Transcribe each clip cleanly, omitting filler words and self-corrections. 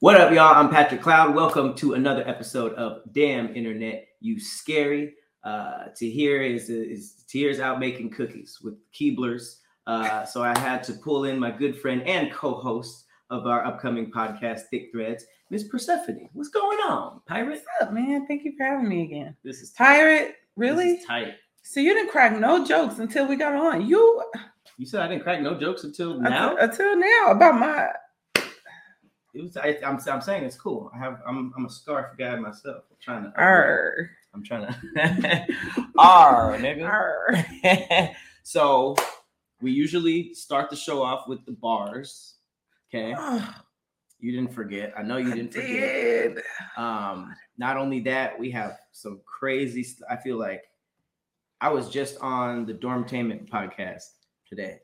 What up, y'all? I'm Patrick Cloud. Welcome to another episode of Dam Internet, You Scary. Tahir is out making cookies with Keeblers. So I had to pull in my good friend and co-host of our upcoming podcast, Thick Threads, Miss Persephone. What's going on, Pirate? What's up, man? Thank you for having me again. This is tight. Pirate? Really? This is tight. So you didn't crack no jokes until we got on. You said I didn't crack no jokes until now? Until now, about my... I'm saying it's cool. I'm a scarf guy myself. I'm trying to. Nigga. So we usually start the show off with the bars. Okay. You didn't forget. I know you didn't forget. Not only that, we have some crazy. I feel like I was just on the Dormtainment podcast today.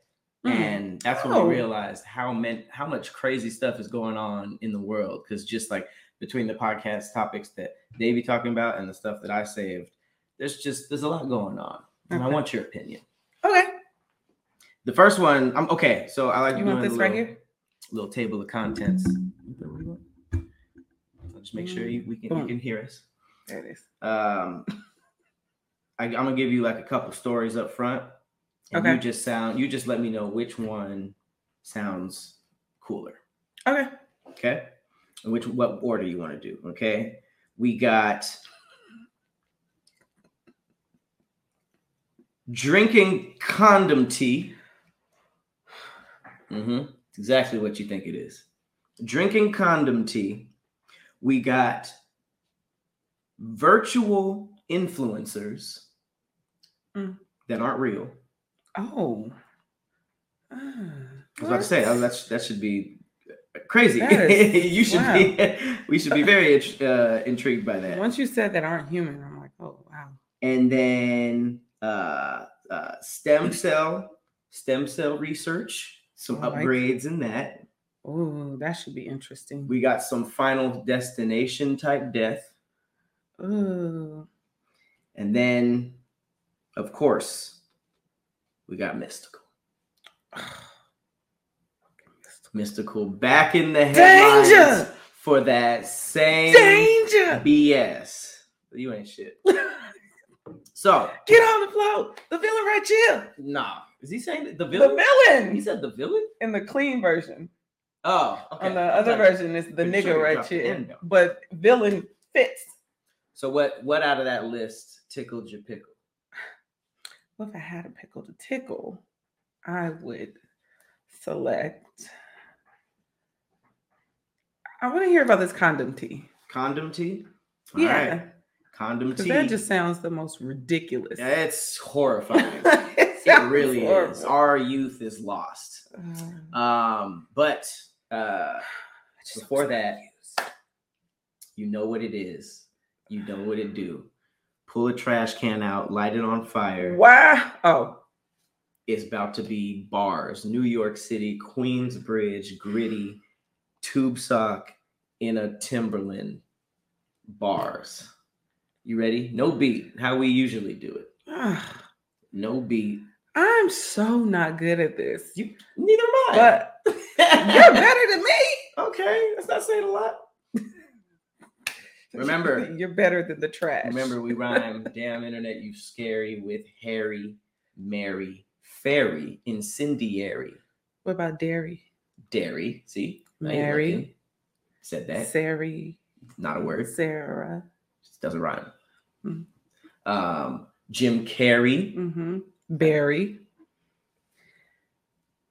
And that's when we realized how much crazy stuff is going on in the world. Because just like between the podcast topics that Davey talking about and the stuff that I saved, there's a lot going on. Okay. And I want your opinion. Okay. The first one, so I like you doing want this a little, right here? Little table of contents. I'll just make sure you can hear us. There it is. I'm gonna give you like a couple stories up front. And okay. You just let me know which one sounds cooler. Okay. Okay. And what order you want to do? Okay. We got drinking condom tea. Mm-hmm. It's exactly what you think it is. Drinking condom tea. We got virtual influencers that aren't real. Oh, I was about to say that should be crazy. We should be very intrigued by that. Once you said that aren't human, I'm like, oh wow. And then stem cell research, some upgrades in that. Oh, that should be interesting. We got some Final Destination type death. Ooh. And then, of course. We got Mystical. Mystical back in the headlines for that same BS. You ain't shit. So get on the float. The villain right here. Nah. Is he saying the villain? The villain. He said the villain? In the clean version. Oh, okay. On the other version is the nigga right here. But villain fits. So what out of that list tickled your pickle? Well, if I had a pickle to tickle, I would select. I want to hear about this condom tea. Condom tea? All right. Condom tea. That just sounds the most ridiculous. That's horrifying. It really horrible. Is. Our youth is lost. But before that, you know what it is. You know what it do. Pull a trash can out, light it on fire. Wow. Oh. It's about to be bars. New York City, Queensbridge, gritty, tube sock in a Timberland bars. You ready? No beat. How we usually do it. No beat. I'm so not good at this. Neither am I. But you're better than me. Okay. That's not saying a lot. Remember, you're better than the trash. Remember, we rhyme Damn Internet, You Scary with Harry, Mary, Fairy, Incendiary. What about Dairy? Dairy, see? Mary. Said that. Sari. Not a word. Sarah. Just doesn't rhyme. Mm-hmm. Jim Carrey. Mm-hmm. Barry.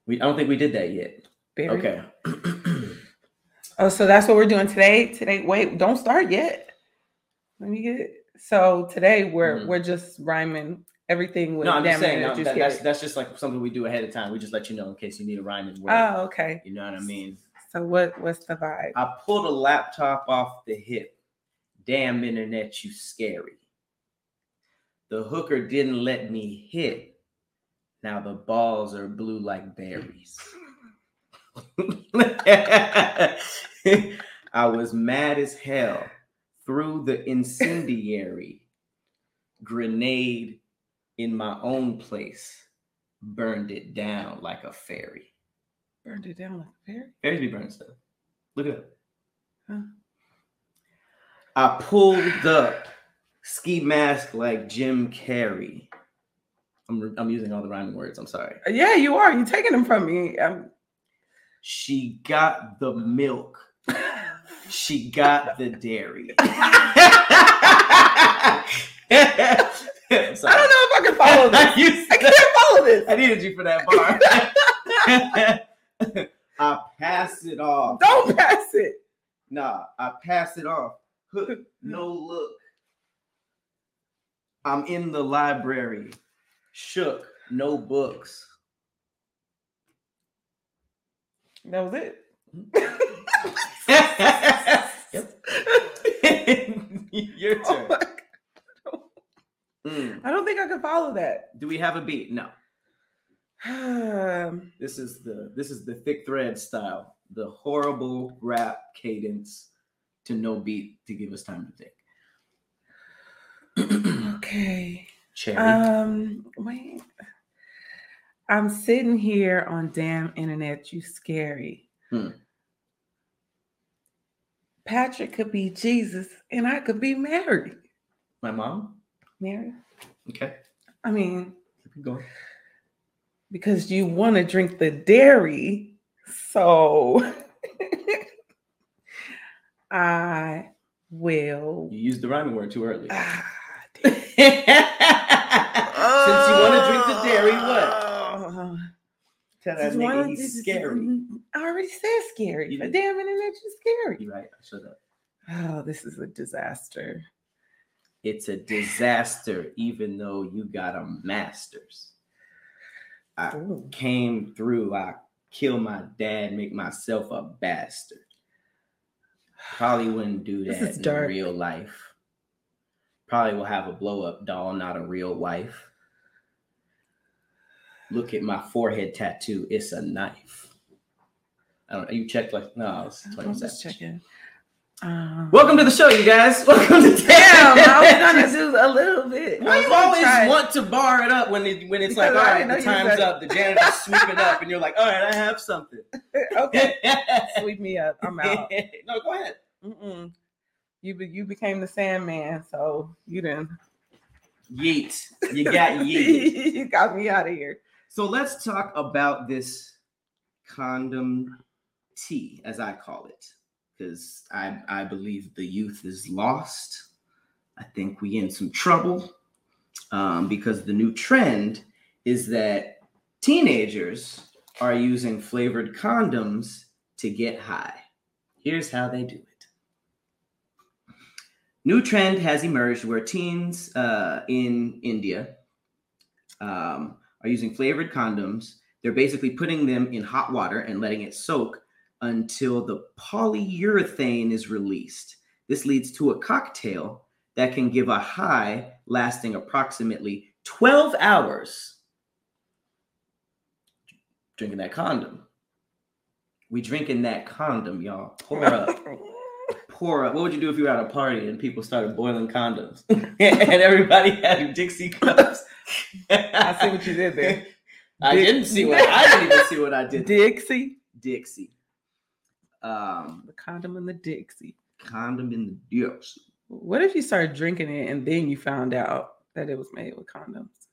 I don't think we did that yet. Barry. Okay. Oh, so that's what we're doing today. Wait, don't start yet. Let me get it. So today we're just rhyming everything with. No, I'm just saying that's just like something we do ahead of time. We just let you know in case you need a rhyming word. Oh, okay. You know what I mean? So what's the vibe? I pulled a laptop off the hip. Damn internet, you scary. The hooker didn't let me hit. Now the balls are blue like berries. I was mad as hell, threw the incendiary grenade in my own place, burned it down like a fairy. Burned it down like a fairy? Fairies be burning stuff. Look it up. I pulled up ski mask like Jim Carrey. I'm using all the rhyming words. I'm sorry. Yeah, you are. You're taking them from me. She got the milk. She got the dairy. I don't know if I can follow this. I can't follow this. I needed you for that bar. I pass it off. Don't pass it. Nah, I pass it off. No look. I'm in the library. Shook. No books. That was it. Your turn. I don't think I could follow that. Do we have a beat? No. This is the Thick Thread style, the horrible rap cadence to no beat to give us time to think. Okay. Cherry. Wait. I'm sitting here on Damn Internet, You Scary. Patrick could be Jesus and I could be Mary. My mom? Mary. Okay. I mean, go on. Because you want to drink the dairy, so I will. You used the rhyming word too early. Damn. Since you want to drink the dairy, what? Tell that nigga he's scary. I already said scary. But Damn Internet, You Scary. You're right. I showed up. Oh, this is a disaster. It's a disaster, even though you got a master's. I came through. I killed my dad, make myself a bastard. Probably wouldn't do that in real life. Probably will have a blow-up doll, not a real wife. Look at my forehead tattoo. It's a knife. I don't know. You checked like, no, it's 20 seconds. Welcome to the show, you guys. Welcome to Damn. I was going to do a little bit. Why you always want to bar it up when it's because like, all right, the time's up. The janitor's sweeping up and you're like, all right, I have something. Okay. Sweep me up. I'm out. No, go ahead. Mm-mm. You became the Sandman, so you didn't. Yeet. You got yeet. You got me out of here. So let's talk about this condom tea, as I call it, because I believe the youth is lost. I think we in some trouble because the new trend is that teenagers are using flavored condoms to get high. Here's how they do it. New trend has emerged where teens in India are using flavored condoms. They're basically putting them in hot water and letting it soak until the polyurethane is released. This leads to a cocktail that can give a high lasting approximately 12 hours. Drinking that condom. We drinking that condom, y'all. Pour up. Pour up. What would you do if you were at a party and people started boiling condoms? And everybody had your Dixie cups. I see what you did there. I didn't even see what I did. Dixie. The condom in the Dixie. What if you started drinking it and then you found out that it was made with condoms?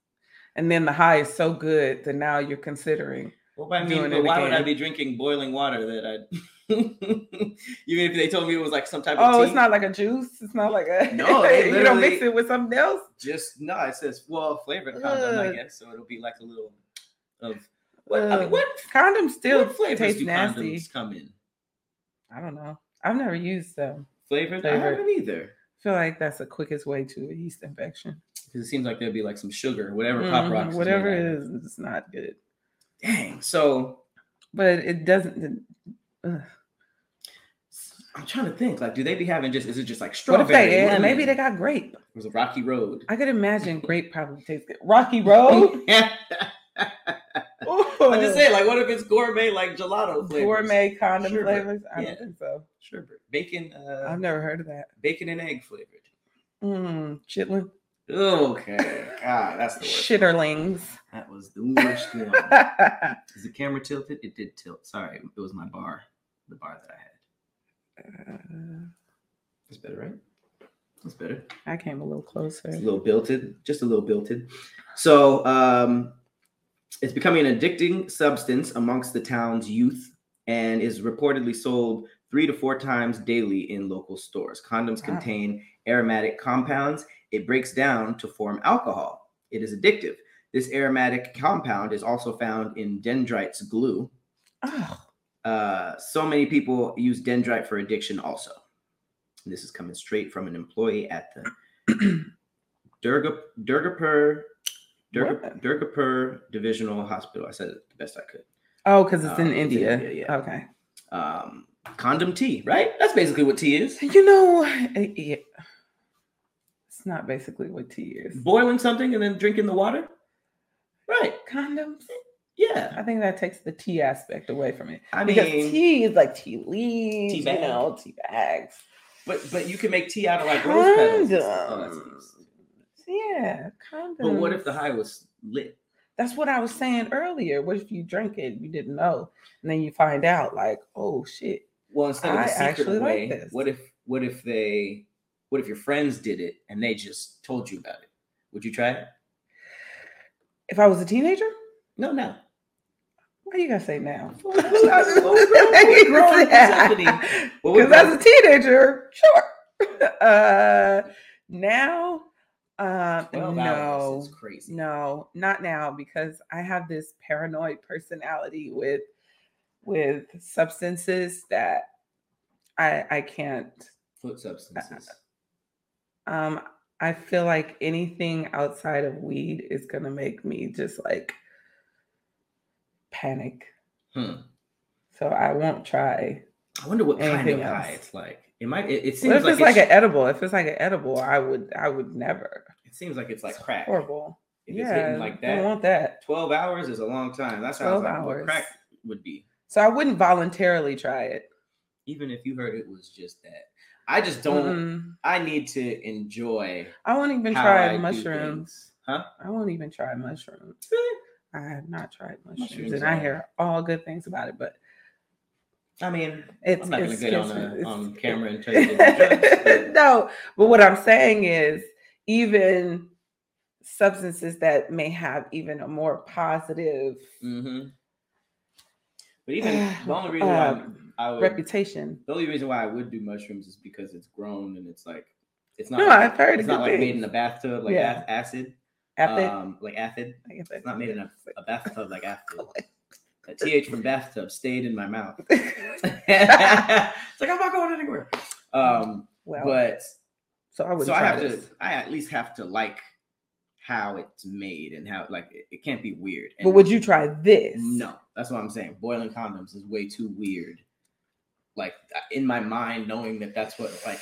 And then the high is so good that now you're considering. Why would I be drinking boiling water that I even if they told me it was like some type of tea? It's not like a juice. It's not like a you don't mix it with something else. Just no, it says flavored condom, I guess. So it'll be like a little of what condom still what flavors tastes do nasty. Condoms come in? I don't know. I've never used them. Flavored? I haven't either. I feel like that's the quickest way to a yeast infection. Because it seems like there'd be like some sugar, whatever Pop Rocks. Whatever it is, it's not good. Dang. So but it doesn't I'm trying to think. Like, do they be having just? Is it just like strawberry? What if they add, maybe they got grape. It was a Rocky Road. I could imagine grape probably tastes good. Rocky Road. I'm just saying, like, what if it's gourmet, like gelato flavors? Gourmet condom sherbet. Flavors? I don't think so. Sherbet, bacon. I've never heard of that. Bacon and egg flavored. Chitlin. Okay. God, that's the worst. Shitterlings. That was the worst one. Is the camera tilted? It did tilt. Sorry, it was my bar, the bar that I had. That's better, right? That's better. I came a little closer. It's a little bilted, just a little bilted. So it's becoming an addicting substance amongst the town's youth and is reportedly sold 3 to 4 times daily in local stores. Condoms contain aromatic compounds. It breaks down to form alcohol. It is addictive. This aromatic compound is also found in dendrite's glue. Oh. So many people use dendrite for addiction also. And this is coming straight from an employee at the Durgapur Divisional Hospital. I said it the best I could. Oh, because it's in India. Yeah. Okay. Condom tea, right? That's basically what tea is. You know, it's not basically what tea is. Boiling something and then drinking the water? Right. Condoms? Yeah. I think that takes the tea aspect away from it. I mean, because tea is like tea leaves, you know, tea bags. But you can make tea out of like rose petals. Condoms. Yeah, condoms. But what if the high was lit? That's what I was saying earlier. What if you drink it, you didn't know, and then you find out, like, oh shit. Well, instead of the secret way, like what if your friends did it and they just told you about it? Would you try it? If I was a teenager? No, no. Why you gotta say now? Because as a teenager, sure. Now. No, it's crazy. No, not now, because I have this paranoid personality with substances that I can't. Food substances. I feel like anything outside of weed is gonna make me just like panic. So I won't try. I wonder what kind of high it's like. It might. It seems if like it's like an edible. If it's like an edible, I would never. It seems like it's like crack. Horrible. If it's hitting like that. I don't want that. 12 hours is a long time. That sounds like what crack would be. So I wouldn't voluntarily try it. Even if you heard it was just that. I just don't. I need to enjoy. I won't even try mushrooms. Huh? I won't even try mushrooms. Really? I have not tried mushrooms and I hear all good things about it, but. I mean, I'm not going to get on camera and tell you drugs. No, but what I'm saying is even substances that may have even a more positive. Mm-hmm. But even the only reason why I would. Reputation. The only reason why I would do mushrooms is because it's grown and it's like. It's not, I've heard it's not like made in a bathtub like acid. Like acid. It's not made in a bathtub like acid. A TH from bathtub stayed in my mouth. It's like I'm not going anywhere. I at least have to like how it's made and how like it can't be weird. And but would you try this? No, that's what I'm saying. Boiling condoms is way too weird. Like in my mind, knowing that that's what like.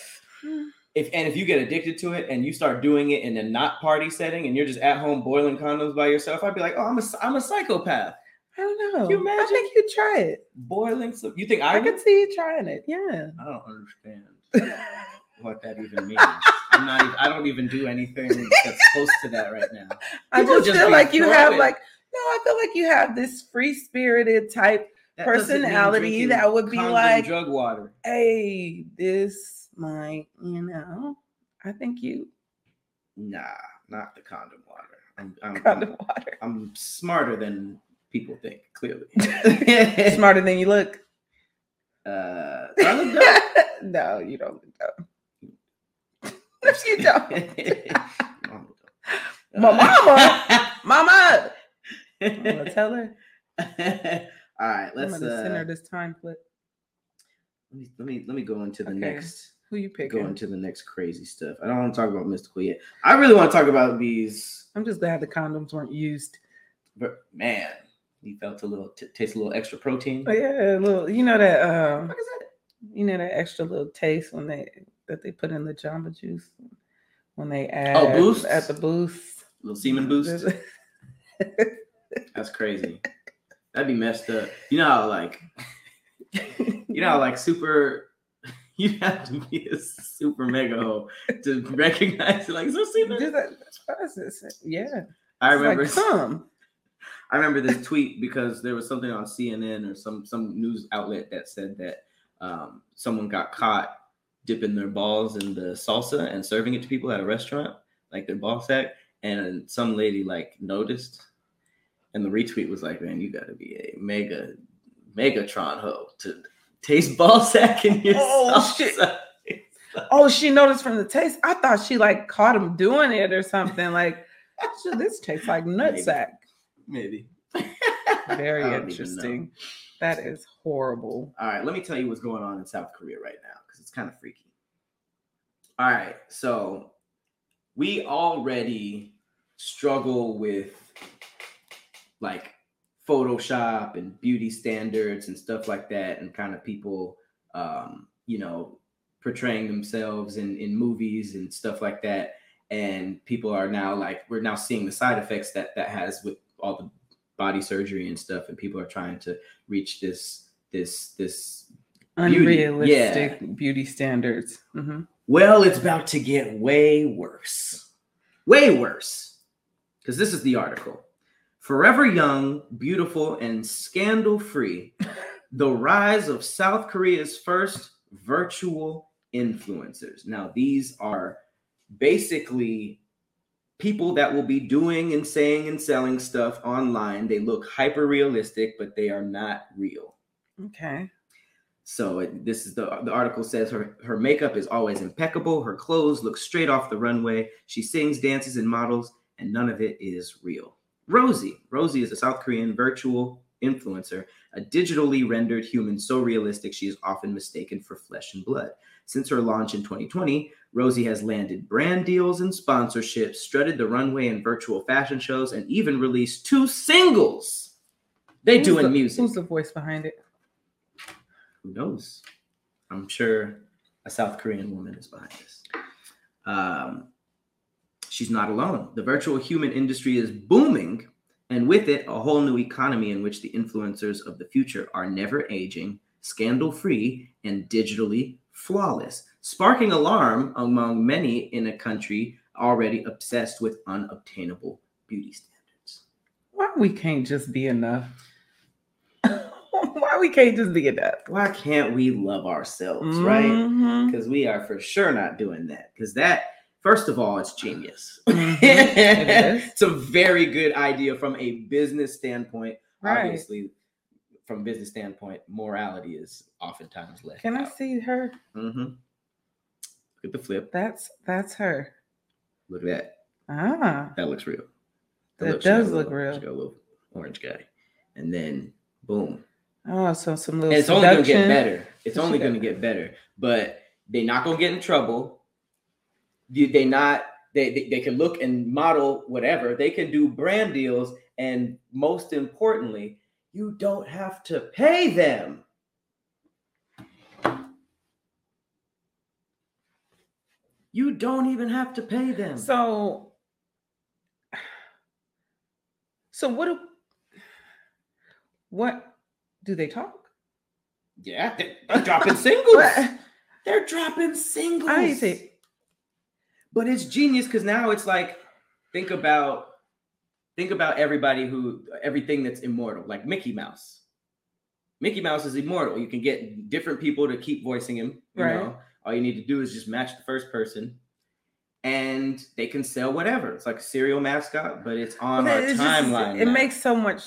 If you get addicted to it and you start doing it in a not party setting and you're just at home boiling condoms by yourself, I'd be like, oh, I'm a psychopath. I don't know. Can you imagine? I think you'd try it. Boiling some. You think I could see you trying it? Yeah. I don't understand what that even means. I don't even do anything that's close to that right now. I feel like you have this free-spirited type personality that would be like drug water. Hey, this might, I think you. Nah, not the condom water. I'm smarter than people think, clearly. Smarter than you look. Do I look dumb? No, you don't look dumb. You don't. Mama! I'm gonna tell her. All right, let's send her this time clip. Let me go into the next. Who you picking? Go into the next crazy stuff. I don't want to talk about mystical yet. I really want to talk about these. I'm just glad the condoms weren't used. But man. He felt taste a little extra protein. Oh yeah, a little. You know that. What is that? You know that extra little taste when they put in the Jamba Juice when they add boost at the boost. A little semen boost. That's crazy. That'd be messed up. You know how like. You know how like super. You have to be a super mega hoe to recognize it. Like so semen. Yeah. I remember. Like some. I remember this tweet because there was something on CNN or some news outlet that said that someone got caught dipping their balls in the salsa and serving it to people at a restaurant, like their ball sack. And some lady like noticed, and the retweet was like, "Man, you gotta be a megatron hoe to taste ball sack in your salsa." Shit! Oh, she noticed from the taste. I thought she like caught him doing it or something. Like, actually, this tastes like nutsack. Maybe. Very interesting. That is horrible. All right, let me tell you what's going on in South Korea right now, because it's kind of freaky. All right, so we already struggle with like Photoshop and beauty standards and stuff like that, and kind of people, you know, portraying themselves in movies and stuff like that. And people are now like, we're now seeing the side effects that that has with all the body surgery and stuff, and people are trying to reach this unrealistic beauty standards. Mm-hmm. Well, it's about to get way worse, because this is the article. Forever young, beautiful, and scandal-free, the rise of South Korea's first virtual influencers. Now, these are basically people that will be doing and saying and selling stuff online. They look hyper-realistic, but they are not real. Okay. So this is the article says her makeup is always impeccable. Her clothes look straight off the runway. She sings, dances, and models, and none of it is real. Rosie is a South Korean virtual influencer, a digitally rendered human so realistic she is often mistaken for flesh and blood. Since her launch in 2020, Rosie has landed brand deals and sponsorships, strutted the runway in virtual fashion shows, and even released 2 singles. They do in music. Who's the voice behind it? Who knows? I'm sure a South Korean woman is behind this. She's not alone. The virtual human industry is booming, and with it, a whole new economy in which the influencers of the future are never aging, scandal-free, and digitally flawless, sparking alarm among many in a country already obsessed with unobtainable beauty standards. Why we can't just be enough? Why we can't just be enough? Why can't we love ourselves, right? Because we are for sure not doing that. Because that... First of all, it's genius. Mm-hmm. It's a very good idea from a business standpoint. Right. Obviously, from a business standpoint, morality is oftentimes left out. Can I see her? Mm-hmm. Look at the flip. That's her. Look at that. Ah. That looks real. That does look real. She's got a little orange guy. And then, boom. Oh, so some little seduction. Only going to get better. It's only going to get better. But they're not going to get in trouble. They can look and model whatever. They can do brand deals, and most importantly, you don't have to pay them. You don't even have to pay them. So what do they talk? Yeah, they're dropping singles. They're dropping singles. I see. But it's genius, because now it's like, think about everything that's immortal, like Mickey Mouse. Mickey Mouse is immortal. You can get different people to keep voicing him. You know, all you need to do is just match the first person, and they can sell whatever. It's like a cereal mascot, but it's on our timeline. It makes so much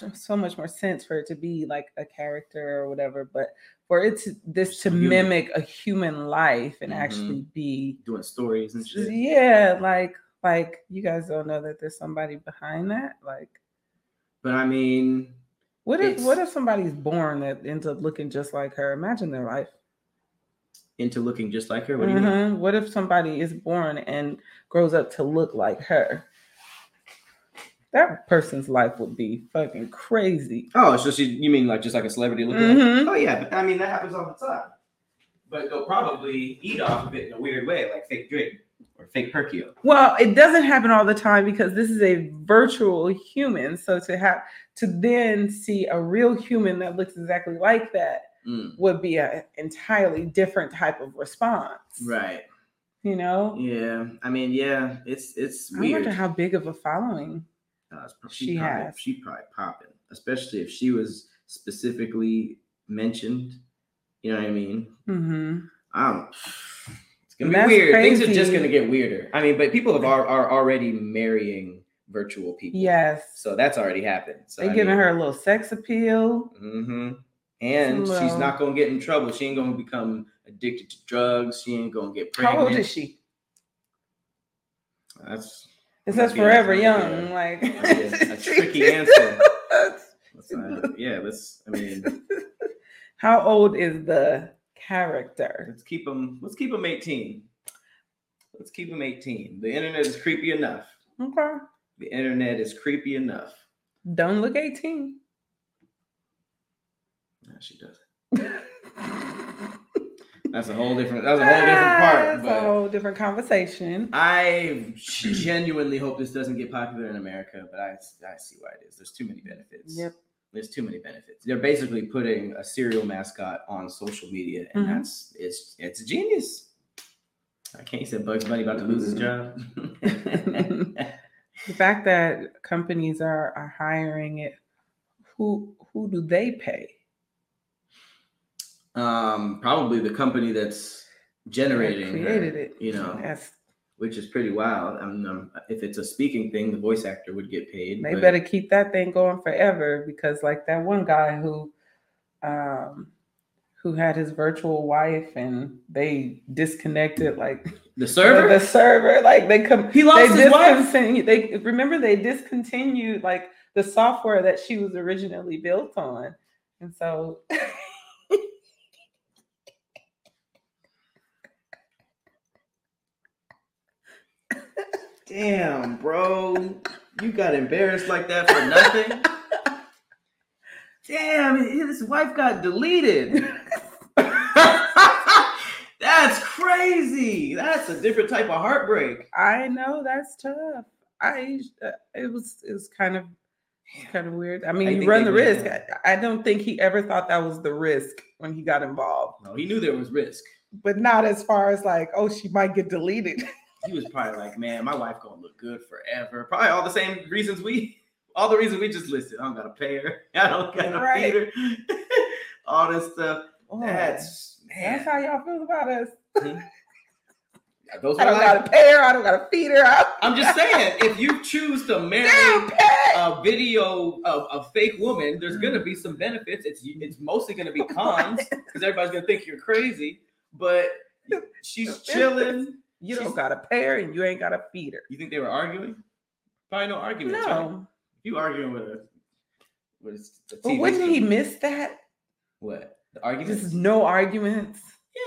more sense for it to be like a character or whatever, but for it to mimic a human life and actually be doing stories and shit. Yeah, like you guys don't know that there's somebody behind that. Like, but I mean, what if somebody's born that ends up looking just like her? Imagine their life. Into looking just like her? What do you mean? What if somebody is born and grows up to look like her? That person's life would be fucking crazy. Oh, so you mean like just like a celebrity looking like? Oh, yeah. But I mean, that happens all the time. But they'll probably eat off of it in a weird way, like fake Drake or fake Perkyo. Well, it doesn't happen all the time, because this is a virtual human. So to then see a real human that looks exactly like that would be an entirely different type of response. Right. You know? Yeah. I mean, yeah, it's weird. I wonder how big of a following. She probably popping, especially if she was specifically mentioned. You know what I mean? Mm-hmm. It's gonna be weird. Crazy. Things are just gonna get weirder. I mean, but people are already marrying virtual people. Yes. So that's already happened. So they're giving her a little sex appeal. Mm-hmm. And she's not gonna get in trouble. She ain't gonna become addicted to drugs. She ain't gonna get pregnant. How old is she? It says forever young. Like a tricky answer. How old is the character? Let's keep them 18. Let's keep them 18. The internet is creepy enough. Okay. The internet is creepy enough. Don't look 18. No, she doesn't. That's a whole different part. That's a whole different conversation. I genuinely hope this doesn't get popular in America, but I see why it is. There's too many benefits. Yep. There's too many benefits. They're basically putting a cereal mascot on social media, and it's genius. I can't say Bugs Bunny about to lose his job. The fact that companies are hiring it, who do they pay? Probably the company that's created it. You know, yes. Which is pretty wild. I mean, if it's a speaking thing, the voice actor would get paid. They better keep that thing going forever, because like that one guy who had his virtual wife and they disconnected like the server. Like they discontinued like the software that she was originally built on, and so. Damn, bro. You got embarrassed like that for nothing? Damn, his wife got deleted. That's crazy. That's a different type of heartbreak. I know, that's tough. It was kind of weird. I mean, you run the risk. I don't think he ever thought that was the risk when he got involved. No, he knew there was risk. But not as far as like, oh, she might get deleted. He was probably like, man, my wife gonna look good forever. Probably all the reasons we just listed. I don't gotta pay her. I don't gotta feed her. All this stuff. Oh, that's how y'all feel about us. Mm-hmm. I don't gotta pay her. I don't gotta feed her. I'm just saying, if you choose to marry a video of a fake woman, there's gonna be some benefits. It's mostly gonna be cons because everybody's gonna think you're crazy. But she's chilling. You don't got to pay her and you ain't got to feed her. You think they were arguing? Probably no argument. No. Right? You arguing with her. But wouldn't he miss that? What? The arguments? Just no arguments?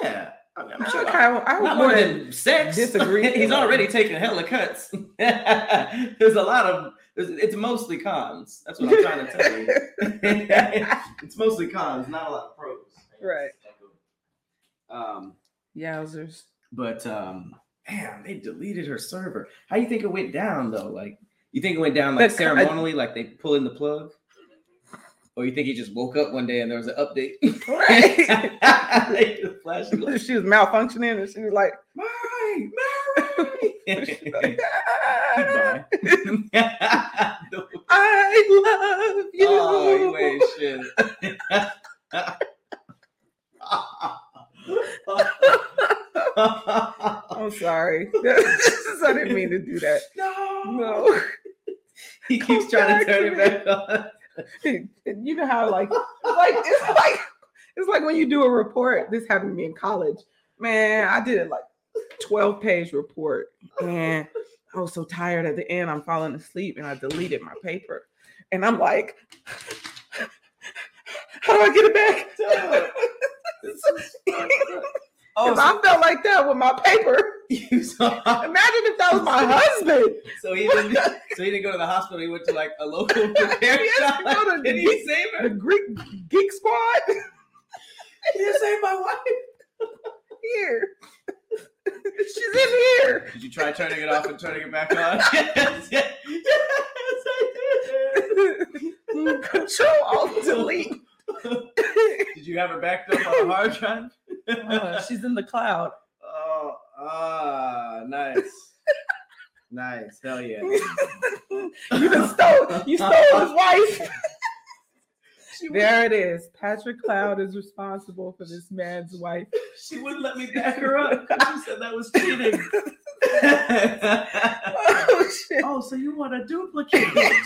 Yeah. I'm sure. I would not more than sex. Disagree. He's already taking hella cuts. It's mostly cons. That's what I'm trying to tell you. It's mostly cons, not a lot of pros. Right. Yowzers. But, man, they deleted her server. How do you think it went down, though? Like, you think it went down, like, ceremonially? Like, they pull in the plug? Or you think he just woke up one day and there was an update? Right. She was malfunctioning, and she was like, Mary! Like, ah, I love you! Oh, wait, shit. I'm sorry. I didn't mean to do that. No. He keeps trying to turn it back on. You know how it's like when you do a report. This happened to me in college. Man, I did a 12-page report. Man, I was so tired at the end. I'm falling asleep and I deleted my paper. And I'm like, how do I get it back? If I felt like that with my paper, imagine if that was my husband. So he didn't go to the hospital. He went to a local repair shop. Did he save her? The Greek geek squad. He saved my wife. Here. She's in here. Did you try turning it off and turning it back on? Yes, I did. Control-Alt-Delete. Did you have her backed up on a hard drive? She's in the cloud. Oh, nice. Nice. Hell yeah. You stole his wife. There it is. Patrick Cloud is responsible for this man's wife. She wouldn't let me back her up because she said that was cheating. Oh, shit. Oh, so you want a duplicate, bitch.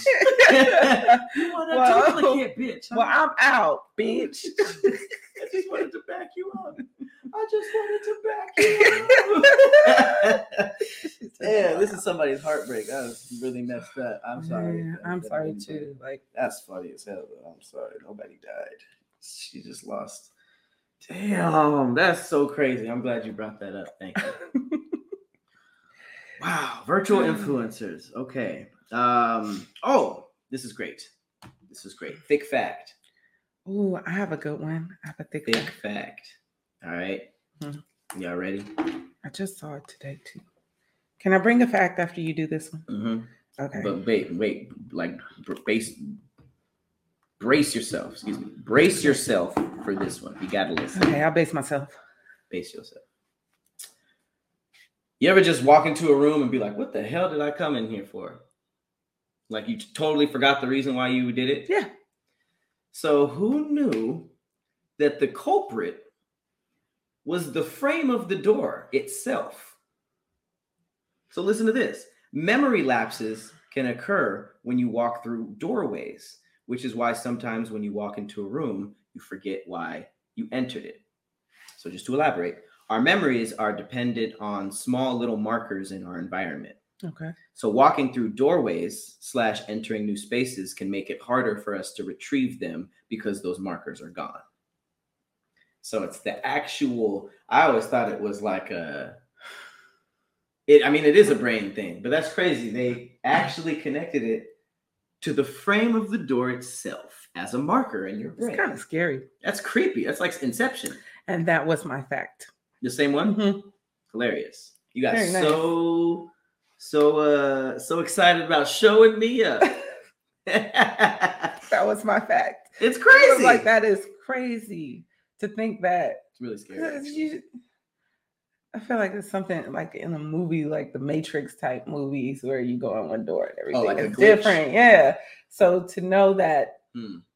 You want a duplicate, bitch. Huh? Well, I'm out, bitch. I just wanted to back you up. Yeah, this is somebody's heartbreak. I was really messed up. I'm sorry. Yeah, I'm sorry too. Like, that's funny as hell. Though. I'm sorry. Nobody died. She just lost. Damn, that's so crazy. I'm glad you brought that up. Thank you. Wow, virtual influencers. Okay. Oh, this is great. This is great. Thick fact. Oh, I have a good one. I have a thick fact. All right. Mm-hmm. Y'all ready? I just saw it today, too. Can I bring a fact after you do this one? Mm-hmm. Okay. But wait. Like, brace yourself. Excuse me. Brace yourself for this one. You got to listen. Okay, I'll base myself. Base yourself. You ever just walk into a room and be like, what the hell did I come in here for? Like, you totally forgot the reason why you did it? Yeah. So who knew that the culprit was the frame of the door itself? So listen to this. Memory lapses can occur when you walk through doorways, which is why sometimes when you walk into a room, you forget why you entered it. So just to elaborate, our memories are dependent on small little markers in our environment. Okay. So walking through doorways / entering new spaces can make it harder for us to retrieve them because those markers are gone. So it's the actual, I always thought it was like it is a brain thing, but that's crazy. They actually connected it to the frame of the door itself as a marker in your brain. It's kind of scary. That's creepy. That's like Inception. And that was my fact. The same one? Mm-hmm. Hilarious. You got nice. so excited about showing me up. That was my fact. It's crazy. I was like, that is crazy to think that. It's really scary. I feel like there's something like in a movie, like the Matrix type movies where you go in one door and everything is different. Yeah. So to know that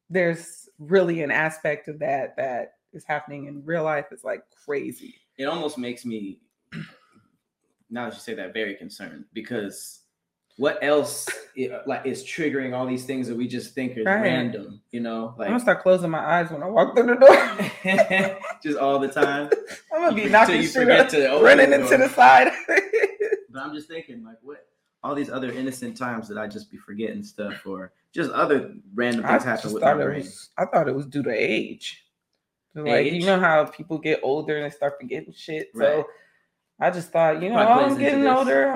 there's really an aspect of that is happening in real life is like crazy. It almost makes me, now that you say that, very concerned, because what else is triggering all these things that we just think are random, you know? Like, I'm going to start closing my eyes when I walk through the door. Just all the time. I'm going to be knocking shit, running into the side. But I'm just thinking, like, what? All these other innocent times that I just be forgetting stuff or just other random things happen with my brain. I thought it was due to age. Like, you know how people get older and they start forgetting shit. Right. So I just thought, I'm getting older.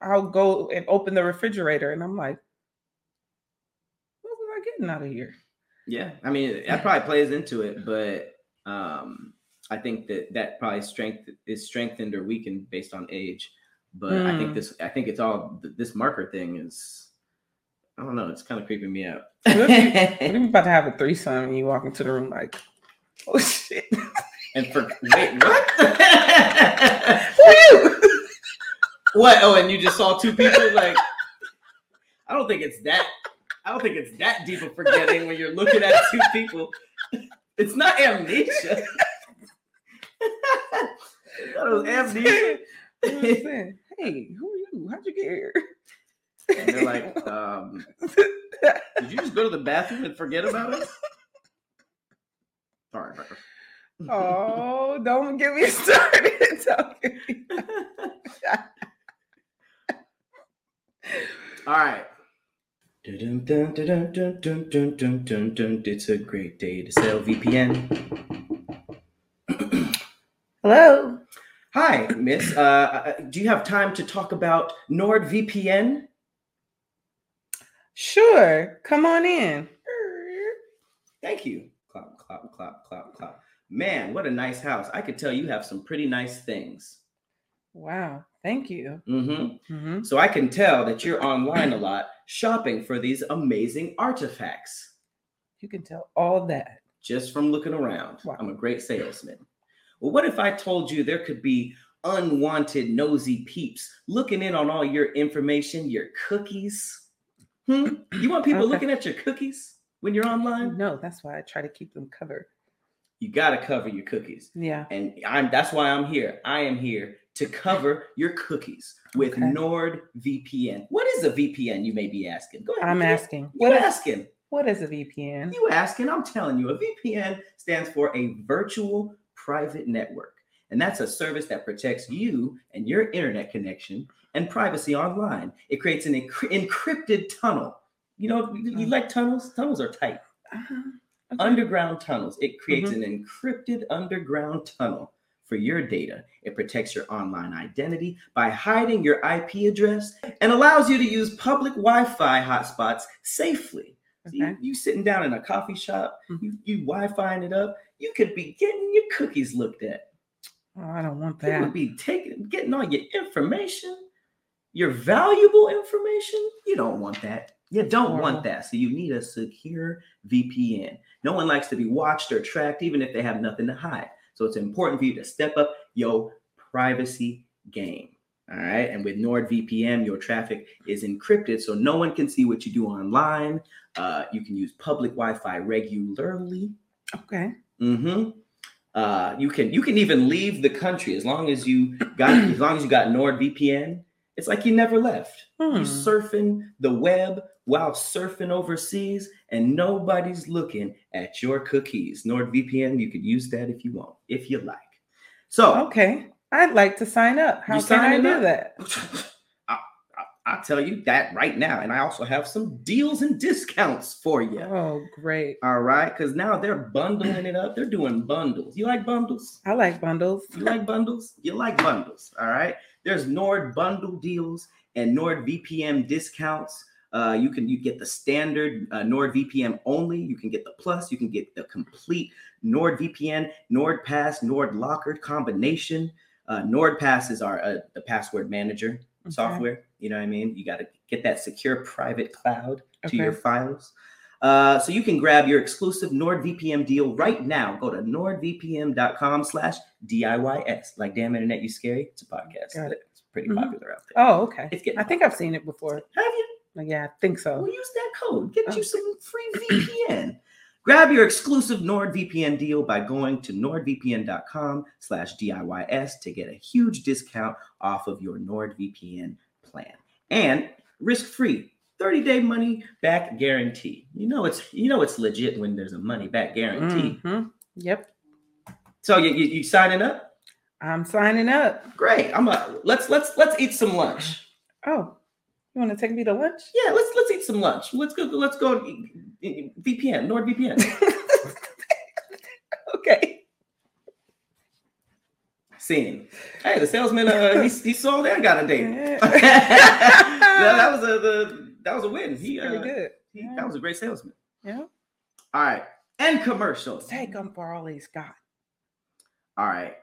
I'll go and open the refrigerator and I'm like, what was I getting out of here? Yeah. I mean, that probably plays into it, but I think that probably is strengthened or weakened based on age. But I think it's all this marker thing is, I don't know. It's kind of creeping me out. What if you about to have a threesome and you walk into the room like, oh shit. And wait, what? What? Oh, and you just saw two people? Like, I don't think it's that deep of forgetting when you're looking at two people. It's not amnesia. That was amnesia. Hey, who are you? How'd you get here? And they're like, did you just go to the bathroom and forget about it? Sorry. Oh, don't get me started. All right. It's a great day to sell VPN. Hello. Hi, miss. Do you have time to talk about NordVPN? Sure, come on in. Thank you. Clop, clop, clop, clop, clop. Man, what a nice house. I could tell you have some pretty nice things. Wow, thank you. Mm-hmm. Mm-hmm. So I can tell that you're online a lot shopping for these amazing artifacts. You can tell all that. Just from looking around. Wow. I'm a great salesman. Well, what if I told you there could be unwanted nosy peeps looking in on all your information, your cookies? You want people looking at your cookies? when you're online? No, that's why I try to keep them covered. You got to cover your cookies. Yeah. And that's why I'm here. I am here to cover your cookies with NordVPN. What is a VPN, you may be asking? Go ahead. I'm asking. What is a VPN? You asking? I'm telling you. A VPN stands for a virtual private network. And that's a service that protects you and your internet connection and privacy online. It creates an encrypted tunnel. You know, you like tunnels? Tunnels are tight. Underground tunnels. It creates an encrypted underground tunnel for your data. It protects your online identity by hiding your IP address and allows you to use public Wi-Fi hotspots safely. Okay. So you sitting down in a coffee shop, you Wi-Fi-ing it up, you could be getting your cookies looked at. Oh, I don't want that. You would be getting all your information, your valuable information. You don't want that. You don't want that. So you need a secure VPN. No one likes to be watched or tracked, even if they have nothing to hide. So it's important for you to step up your privacy game. All right. And with NordVPN, your traffic is encrypted, so no one can see what you do online. You can use public Wi-Fi regularly. Okay. You can even leave the country as long as you got NordVPN. It's like you never left. You're surfing the web while surfing overseas, and nobody's looking at your cookies. NordVPN, you could use that if you want, if you like. So okay, I'd like to sign up. How can I do that? I'll tell you that right now. And I also have some deals and discounts for you. Oh, great. All right. Because now they're bundling it up. They're doing bundles. You like bundles? I like bundles. You like bundles? You like bundles. All right. There's Nord bundle deals and NordVPN discounts. You get the standard NordVPN only. You can get the plus. You can get the complete NordVPN, NordPass, NordLocker combination. NordPass is the password manager software. You know what I mean? You got to get that secure private cloud to your files. So you can grab your exclusive NordVPN deal right now. Go to nordvpn.com/DIYS. Like Damn Internet, You Scary? It's a podcast. Got it. It's pretty popular out there. Oh, okay. I think I've seen it before. Have you? Yeah, I think so. Well, use that code. Get you some free VPN. Grab your exclusive NordVPN deal by going to nordvpn.com/DIYS to get a huge discount off of your NordVPN plan. And risk-free 30-day money back guarantee. You know it's legit when there's a money back guarantee. Yep. So you signing up? I'm signing up. Great. Let's eat some lunch. Oh, you want to take me to lunch? Yeah, let's eat some lunch. Let's go VPN, NordVPN. Okay. Scene. Hey, the salesman, he sold and got a date. Yeah. that was a win. That was a great salesman. Yeah. All right. And commercials. Take him for all he's got. All right.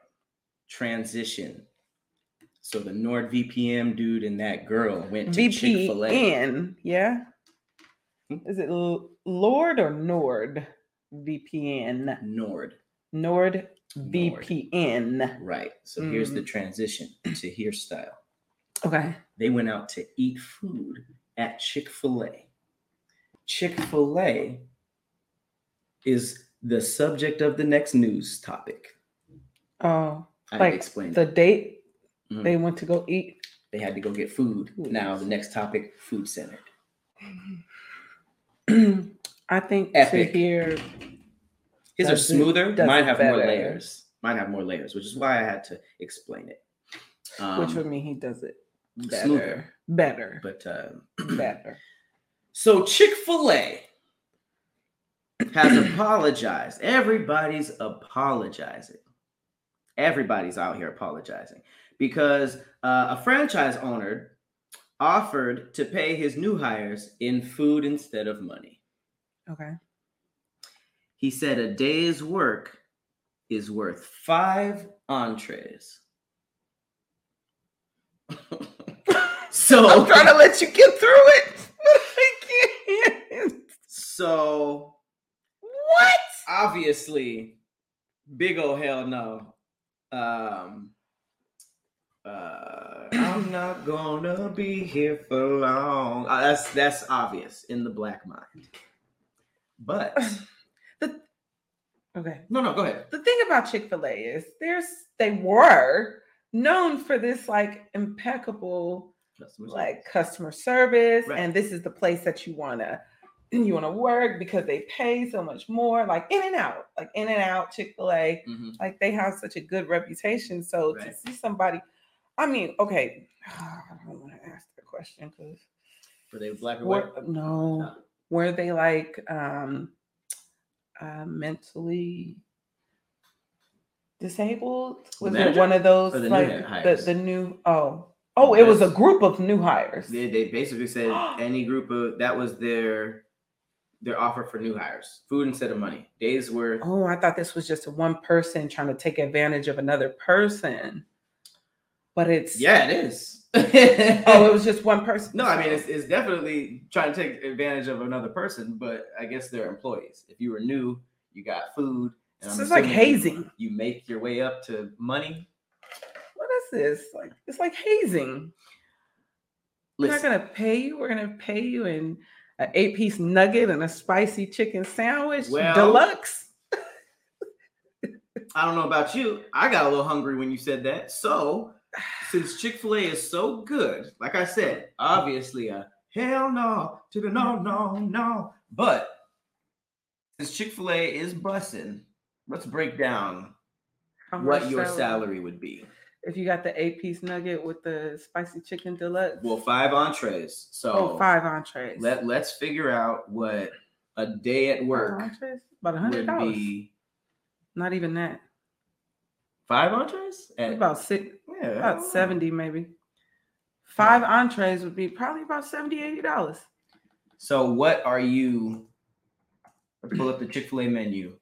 Transition. So the NordVPN dude and that girl went to Chick-fil-A. VPN, yeah? Is it Lord or Nord? VPN. Nord. VPN. Right. So here's the transition to here style. Okay. They went out to eat food at Chick-fil-A. Chick-fil-A is the subject of the next news topic. Oh, I explained the date they went to go eat. They had to go get food. Now the next topic, food centered. I think Epic. To hear. His are smoother. Mine have better. More layers. Mine have more layers, which is why I had to explain it. Which would mean he does it better. Smoother. Better. But better. So Chick-fil-A has apologized. Everybody's apologizing. Everybody's out here apologizing. Because a franchise owner offered to pay his new hires in food instead of money. Okay. He said a day's work is worth 5 entrees. So I'm trying to let you get through it, but I can't. So what? Obviously, big ol' hell no. I'm not gonna be here for long. That's obvious in the black mind. But go ahead. The thing about Chick-fil-A is they were known for this like impeccable customer service, right. And this is the place that you want to work because they pay so much more. Like In-N-Out, Chick-fil-A, mm-hmm. like they have such a good reputation. So right. to see somebody, I mean, okay, I don't want to ask the question because were they black or white? No. Were they like mentally disabled? Was it one of those it was a group of new hires. They basically said any group of that was their offer for new hires. Food instead of money. Days were. Oh, I thought this was just one person trying to take advantage of another person. But it's it is. It was just one person. No, I mean it's definitely trying to take advantage of another person, but I guess they're employees. If you were new, you got food. And so it's like hazing. You make your way up to money. What is this? Like it's like hazing. Listen. We're not gonna pay you. We're gonna pay you in an 8-piece nugget and a spicy chicken sandwich, deluxe. I don't know about you. I got a little hungry when you said that. So. Since Chick-fil-A is so good, like I said, obviously a hell no to the no. But since Chick-fil-A is bussin', let's break down what your salary would be. If you got the 8-piece nugget with the spicy chicken deluxe. Well, 5 entrees. So 5 entrees. Let's figure out what a day at work about $100 would be. Not even that. 5 entrees? About 6. Yeah, about 70 maybe. 5 entrees would be probably about $70-$80. So what are you? Let's pull up the Chick-fil-A menu,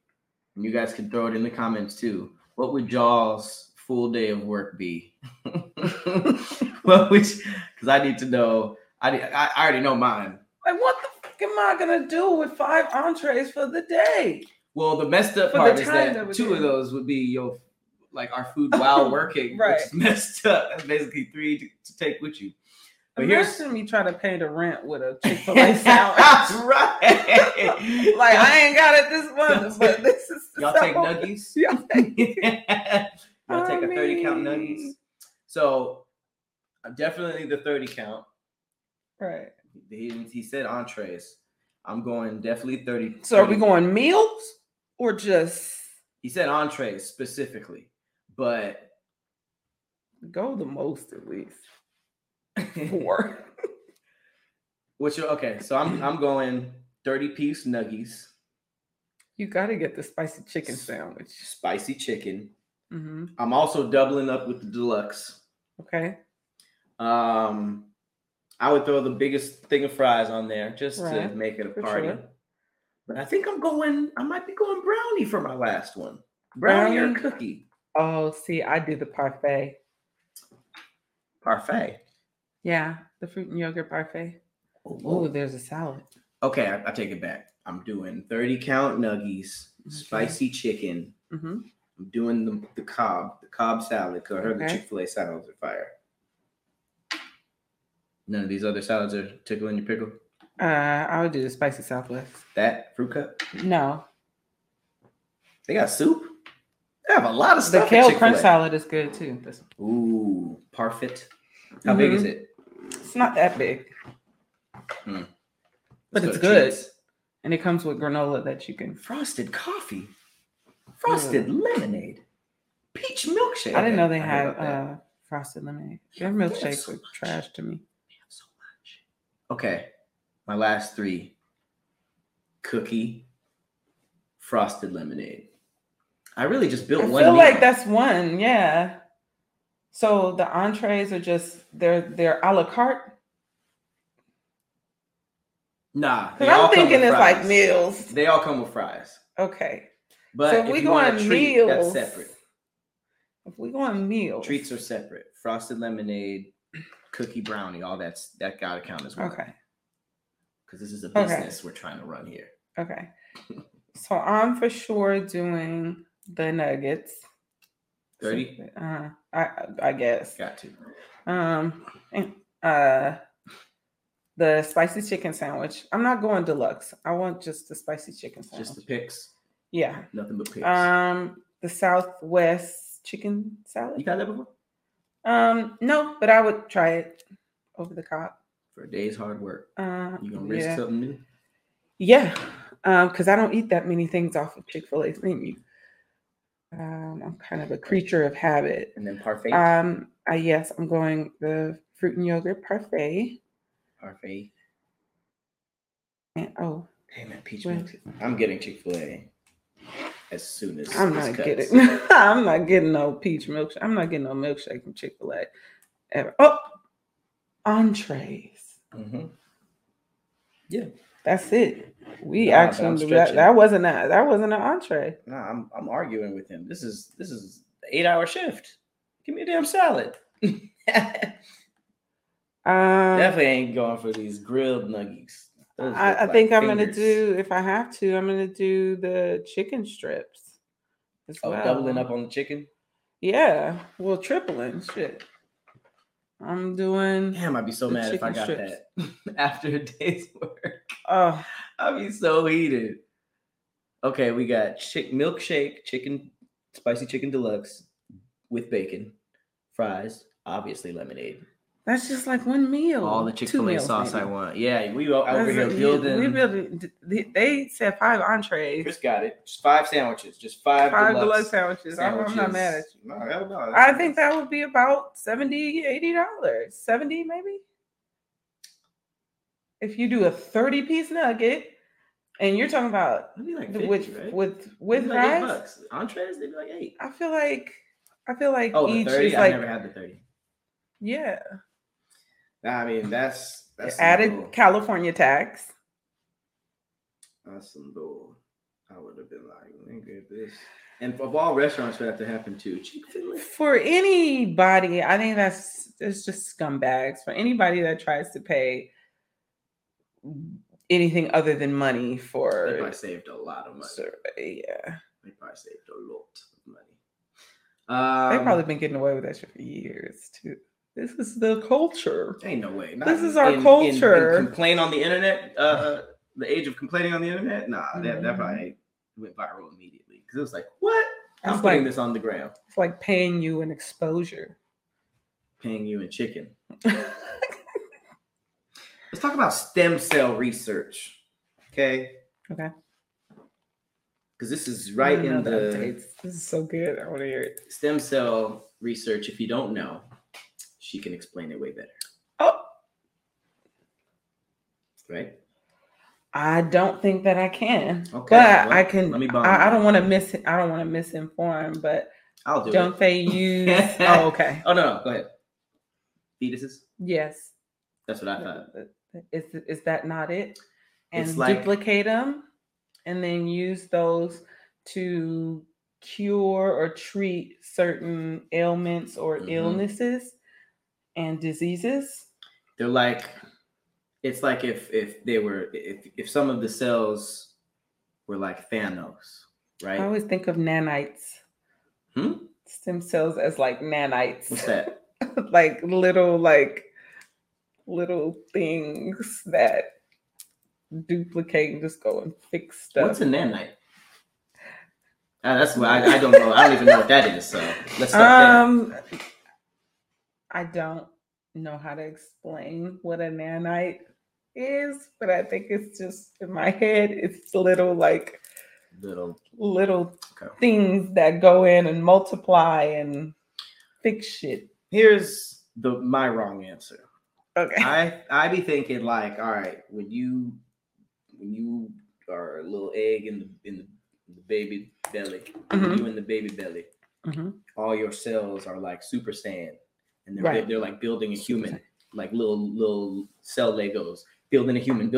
and you guys can throw it in the comments too. What would y'all's full day of work be? Because I need to know. I already know mine. Like what the fuck am I gonna do with 5 entrees for the day? Well, the messed up part is that 2 of those would be your. Like our food while working, right. Which is messed up. That's basically 3 to take with you. But imagine me trying to pay the rent with a Chick-fil-A salad. Right. Like I ain't got it this month, but this is y'all take nuggies. Y'all take a 30-count nuggies. So definitely the 30-count. Right. He said entrees. I'm going definitely 30. So are we going meals or just? He said entrees specifically. But go the most at least 4. So I'm going 30-piece nuggies. You gotta get the spicy chicken sandwich. Spicy chicken. Mm-hmm. I'm also doubling up with the deluxe. Okay. I would throw the biggest thing of fries on there just to make it a party. Sure. But I think I might be going brownie for my last one. Brownie or cookie. Oh, see, I do the parfait. Parfait? Yeah, the fruit and yogurt parfait. Oh, there's a salad. Okay, I take it back. I'm doing 30-count nuggies, spicy chicken. Mm-hmm. I'm doing the Cobb salad, because I heard the Chick-fil-A salads are fire. None of these other salads are tickling your pickle? I would do the spicy Southwest. That fruit cup? No. They got soup? They have a lot of stuff. The kale crunch salad is good too. Ooh, parfait. How big is it? It's not that big. Mm. But it's good. Treats. And it comes with granola that you can. Frosted coffee. Frosted lemonade. Peach milkshake. I didn't know they had frosted lemonade. Their milkshakes were trash to me. They have so much. Okay. My last 3. Cookie. Frosted lemonade. I really just built one. I feel like that's one, yeah. So the entrees are just they're a la carte. Nah, I'm thinking it's like meals. They all come with fries. Okay, but so if we going meals, that's separate. If we going meals, treats are separate. Frosted lemonade, cookie, brownie, all that gotta count as well. Okay, because this is a business we're trying to run here. Okay, so I'm for sure doing. The nuggets. 30? I guess. Got to. the spicy chicken sandwich. I'm not going deluxe. I want just the spicy chicken sandwich. Just the picks. Yeah. Nothing but picks. The Southwest chicken salad. You got that before? No, but I would try it over the cob. For a day's hard work. You gonna risk something new? Yeah. Because I don't eat that many things off of Chick-fil-A's menu. I'm kind of a creature of habit. And then parfait. Yes, I'm going the fruit and yogurt parfait. Parfait. And hey man, peach mix. I'm getting Chick-fil-A as soon as I'm not getting. I'm not getting no peach milkshake. I'm not getting no milkshake from Chick-fil-A ever. Oh, entrees. Mm-hmm. Yeah. That's it. That wasn't an entree. No, I'm arguing with him. This is an 8-hour shift. Give me a damn salad. Definitely ain't going for these grilled nuggies. I think I'm gonna do, if I have to, I'm gonna do the chicken strips as well. Doubling up on the chicken? Yeah. Well, tripling shit. I'm doing. Damn, I'd be so mad if I got strips. That after a day's work. Oh, I'd be so heated. Okay, we got milkshake, chicken, spicy chicken deluxe with bacon, fries, obviously lemonade. That's just like one meal. All the Chick-fil-A sauce maybe. I want. Yeah, we were over here building. They said 5 entrees. Chris got it. Just 5 sandwiches. Just 5 deluxe sandwiches. I'm not mad at you. No, hell no. I think that would be about $70, $80. 70 maybe? If you do a 30-piece nugget, and you're talking about like 50, with fries. Like entrees, they'd be like 8. I feel like each the 30? Is like. I never had the 30. Yeah. I mean, that's added little, California tax. That's some bull. I would have been like, nigga, this. And of all restaurants for that to happen to Chick-fil-A. For anybody, I think it's just scumbags. For anybody that tries to pay anything other than money for. They probably saved a lot of money. Yeah. They probably saved a lot of money. They've probably been getting away with that shit for years, too. This is the culture. Ain't no way. This is our culture. Complain on the internet. The age of complaining on the internet. Nah, mm-hmm. that probably went viral immediately because it was like, what? I'm putting this on the ground. It's like paying you in exposure. Paying you in chicken. Let's talk about stem cell research. Okay. Because this is right in the updates. This is so good. I want to hear it. Stem cell research. If you don't know. She can explain it way better. Oh. Right? I don't think that I can. Okay. But well, I can. Let me bomb I don't want to misinform, but I'll do don't it. They use okay. Oh no, go ahead. Fetuses? Yes. That's what I thought. Is that not it? And like, duplicate them and then use those to cure or treat certain ailments or illnesses. And diseases. They're like, it's like if they were, if some of the cells were like Thanos, right? I always think of nanites. Stem cells as like nanites. What's that? like little things that duplicate and just go and fix stuff. What's a nanite? That's what I don't know. I don't even know what that is. So let's stop there. I don't know how to explain what a nanite is, but I think it's just in my head. It's little things that go in and multiply and fix shit. Here's my wrong answer. Okay, I be thinking like, all right, when you are a little egg in the baby belly, when you in the baby belly, all your cells are like Super Saiyan. And they're like building a human, like little cell Legos, building a human,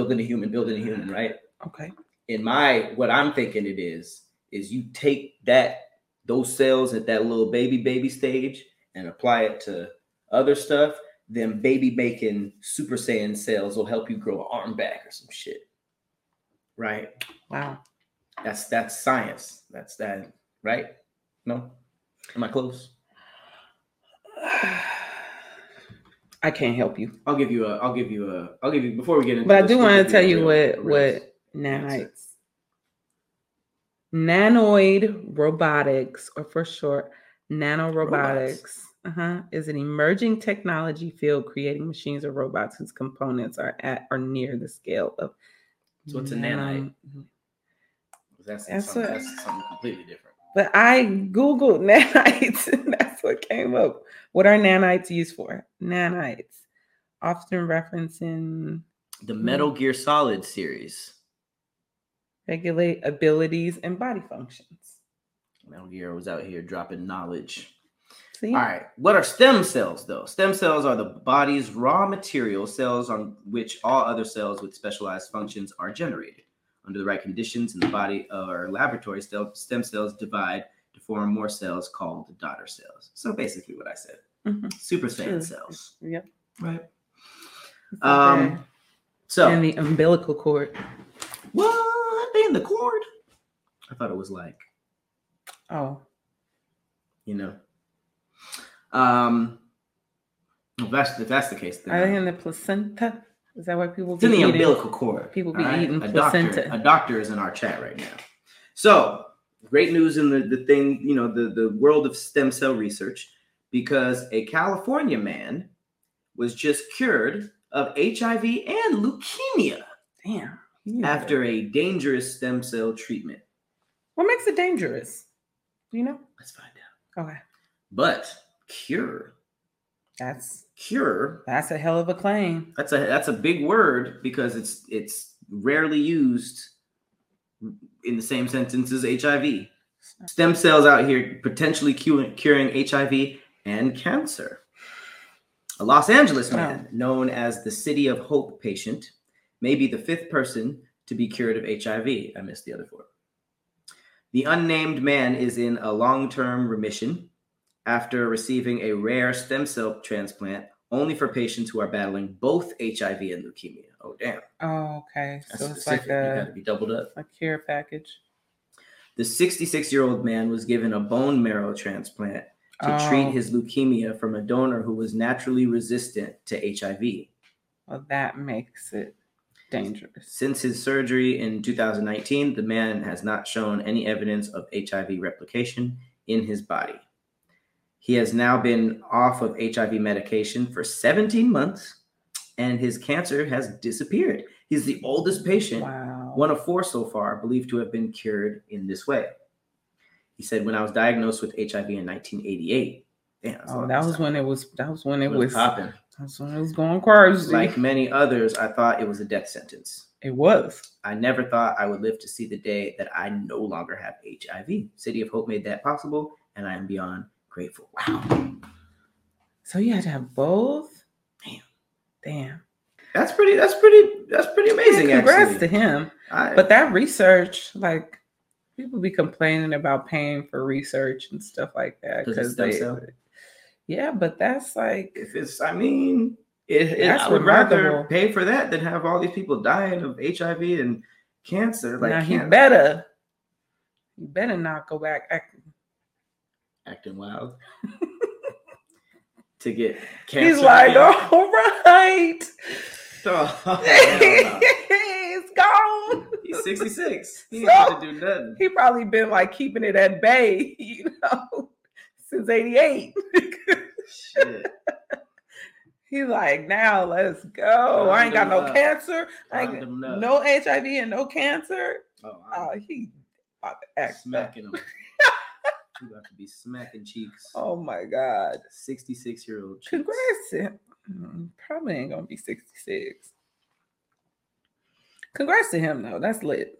right? Okay. In what I'm thinking it is you take those cells at that little baby stage and apply it to other stuff, then baby making Super Saiyan cells will help you grow an arm back or some shit. Right? Wow. That's science. That's that, right? No? Am I close? I can't help you. I'll give you before we get into. But I do want to tell you what nanites. Nanoid robotics, or for short, nanorobotics, is an emerging technology field creating machines or robots whose components are at or near the scale of. So it's a nanite. That's something completely different. But I Googled nanites, and that's what came up. What are nanites used for? Nanites, often referencing the Metal Gear Solid series. Regulate abilities and body functions. Metal Gear was out here dropping knowledge. See? All right. What are stem cells, though? Stem cells are the body's raw material cells on which all other cells with specialized functions are generated. Under the right conditions in the body or laboratory, stem cells divide to form more cells called daughter cells. So basically what I said. Mm-hmm. Super saiyan cells. Yep. Right. Okay. So. And the umbilical cord. What? They in the cord? I thought it was like. Oh. You know. If that's the case, then. Are they in the placenta? Is that why people be eating? It's in the umbilical cord. People be eating placenta. A doctor is in our chat right now. So, great news in the thing, you know, the world of stem cell research, because a California man was just cured of HIV and leukemia. Damn. Yeah. After a dangerous stem cell treatment. What makes it dangerous? Do you know? Let's find out. Okay. But cure. That's a hell of a claim. That's a big word, because it's rarely used in the same sentence as HIV. Stem cells out here potentially curing HIV and cancer. A Los Angeles man known as the City of Hope patient may be the fifth person to be cured of HIV. I missed the other four. The unnamed man is in a long-term remission after receiving a rare stem cell transplant, only for patients who are battling both HIV and leukemia. Oh, damn. Oh, okay. That's so it's specific. Like you gotta be doubled up. A care package. The 66-year-old man was given a bone marrow transplant to treat his leukemia from a donor who was naturally resistant to HIV. Well, that makes it dangerous. Since his surgery in 2019, the man has not shown any evidence of HIV replication in his body. He has now been off of HIV medication for 17 months, and his cancer has disappeared. He's the oldest patient, one of four so far, believed to have been cured in this way. He said, "When I was diagnosed with HIV in 1988, that was when it was popping. That's when it was going crazy. Like many others, I thought it was a death sentence. It was. I never thought I would live to see the day that I no longer have HIV. City of Hope made that possible, and I am beyond grateful." Wow. So you had to have both? Damn. That's pretty amazing. Yeah, congrats to him. But that research, like, people be complaining about paying for research and stuff like that. Because yeah, but that's like, I would rather pay for that than have all these people dying of HIV and cancer. Like, now he better not go back acting wild to get cancer. He's like, all right. He's gone. He's 66. He ain't got to do nothing. He probably been like keeping it at bay, you know, since 88. Shit. He's like, now let's go. I ain't got no cancer. I ain't no HIV and no cancer. Oh, he's about to act smacking him. You got to be smacking cheeks. Oh my God. 66-year-old cheeks. Congrats. Probably ain't gonna be 66. Congrats to him though. That's lit.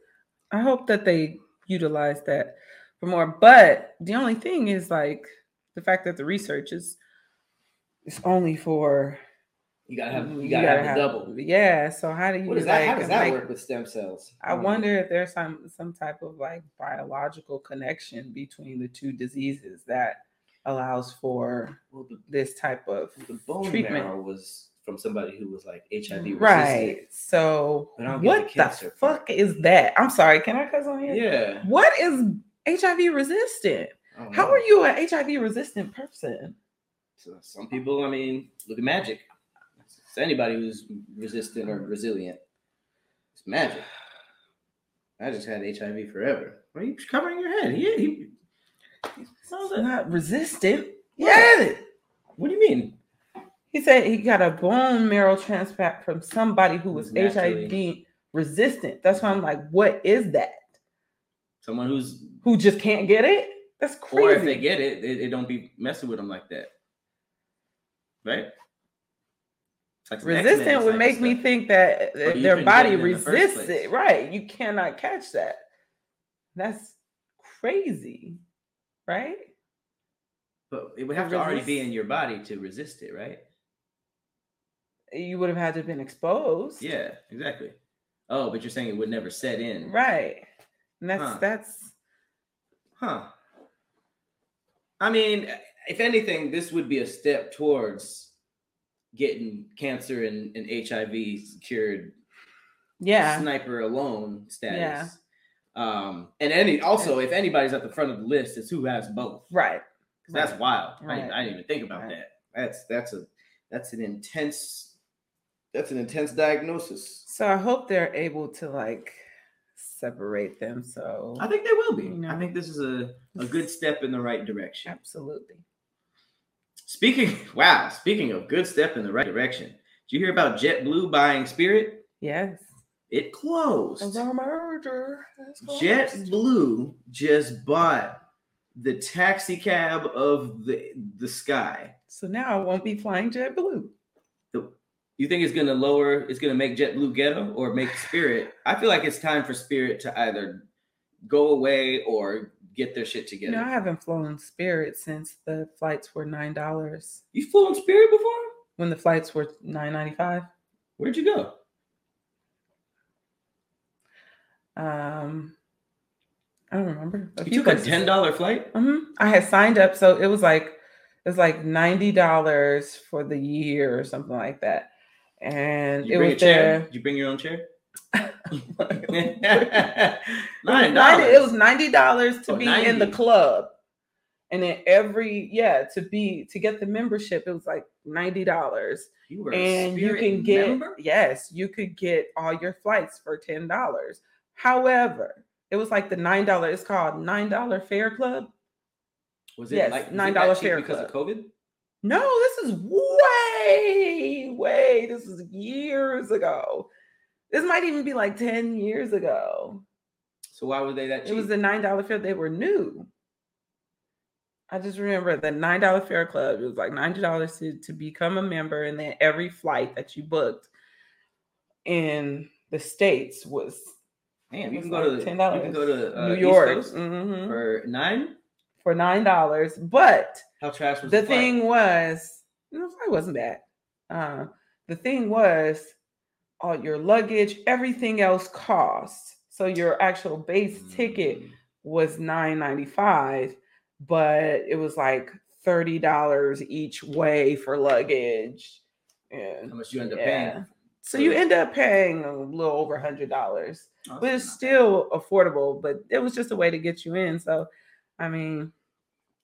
I hope that they utilize that for more. But the only thing is like the fact that the research is only for you gotta have the double. Yeah. So how do you how does that work with stem cells? I wonder if there's some type of like biological connection between the two diseases that allows for this type of the bone treatment. Marrow was from somebody who was like HIV resistant. Right. So what the fuck is that? I'm sorry. Can I cuss on here? Yeah. What is HIV resistant? How are you an HIV resistant person? So some people, I mean, look at magic. So anybody who's resistant or resilient, it's magic. I just had HIV forever. Why are you covering your head? Yeah, he sounds not resistant. He had it. What do you mean? He said he got a bone marrow transplant from somebody who was HIV resistant. That's why I'm like, what is that? Someone who just can't get it? That's crazy. Or if they get it, it don't be messing with them like that. Right? Like resistant would make me think that their body resists it. Right. You cannot catch that. That's crazy. Right? But it would have to already be in your body to resist it, right? You would have had to have been exposed. Yeah, exactly. Oh, but you're saying it would never set in. Right. And that's I mean, if anything, this would be a step towards getting cancer and HIV cured. Yeah. Sniper alone status. Yeah. If anybody's at the front of the list, it's who has both. Right. Because that's wild. Right. I didn't even think about that. That's an intense diagnosis. So I hope they're able to separate them. So I think they will be. You know, I think this is a good step in the right direction. Absolutely. Speaking of good step in the right direction, did you hear about JetBlue buying Spirit? Yes. It closed. It's a merger. JetBlue just bought the taxi cab of the sky. So now I won't be flying JetBlue. You think it's going to make JetBlue ghetto or make Spirit? I feel like it's time for Spirit to either go away or get their shit together. No, I haven't flown Spirit since the flights were $9. You flew on Spirit before? When the flights were $9.95. Where'd you go? I don't remember. You took a $10 flight? Mm-hmm. I had signed up, so it was like $90 for the year or something like that. And it was there. Did you bring your own chair? $90. It was $90 to be 90. In the club, and then to get the membership, it was like $90. You were and a Spirit member? You could get all your flights for $10. However, it was like the $9. It's called $9 Fare Club. Was it $9 Fare Club because of COVID? No, this is way. This is years ago. This might even be 10 years ago. So why were they that cheap? It was the $9 fare. They were new. I just remember the $9 Fare Club. It was like $90 to become a member. And then every flight that you booked in the States was $10. You can go to New York for $9? For $9. But how trash was the thing was, the flight wasn't bad. The thing was, all your luggage, everything else costs. So your actual base ticket was $9.95, but it was $30 each way for luggage. And how much you end up paying? So you end up paying a little over $100, but it's still affordable. But it was just a way to get you in. So, I mean,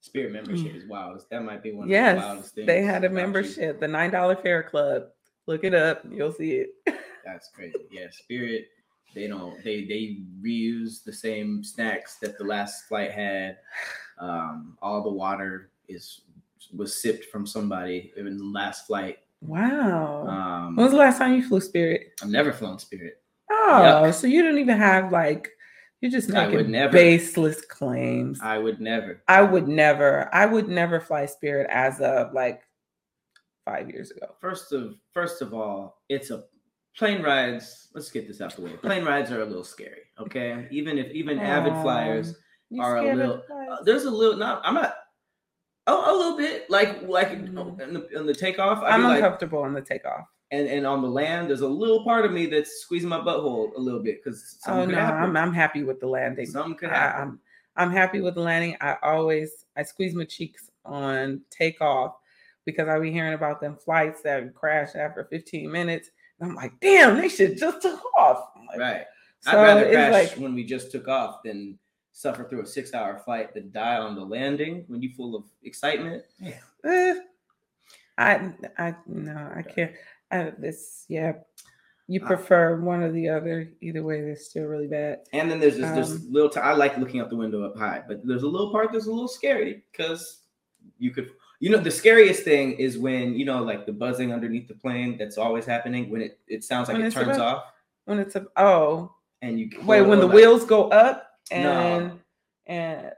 Spirit membership is wild. That might be one of the wildest things. They had a membership, the $9 Fare Club. Look it up, you'll see it. That's crazy. Yeah, Spirit, they reuse the same snacks that the last flight had. All the water was sipped from somebody in the last flight. Wow. When was the last time you flew Spirit? I've never flown Spirit. Oh, so you don't even have you're just making baseless claims. I would never fly Spirit as of 5 years ago. First of all, it's a plane rides. Let's get this out the way. Plane rides are a little scary, okay? Even avid flyers are a little. There's a little. Not. I'm not. Oh, a little bit. In the takeoff, I'm uncomfortable on the takeoff. And on the land, there's a little part of me that's squeezing my butthole a little bit because happen. I'm happy with the landing. Something could happen. I'm happy with the landing. I squeeze my cheeks on takeoff, because I'll be hearing about them flights that crash after 15 minutes. And I'm like, damn, they should just took off. Right. So I'd rather crash when we just took off than suffer through a 6-hour flight than die on the landing when you're full of excitement. Yeah. I can't. You prefer one or the other. Either way, they're still really bad. And then there's just this little I like looking out the window up high, but there's a little part that's a little scary because you could, the scariest thing is when, like the buzzing underneath the plane that's always happening when it sounds like it turns off. When it's and you when the wheels go up and it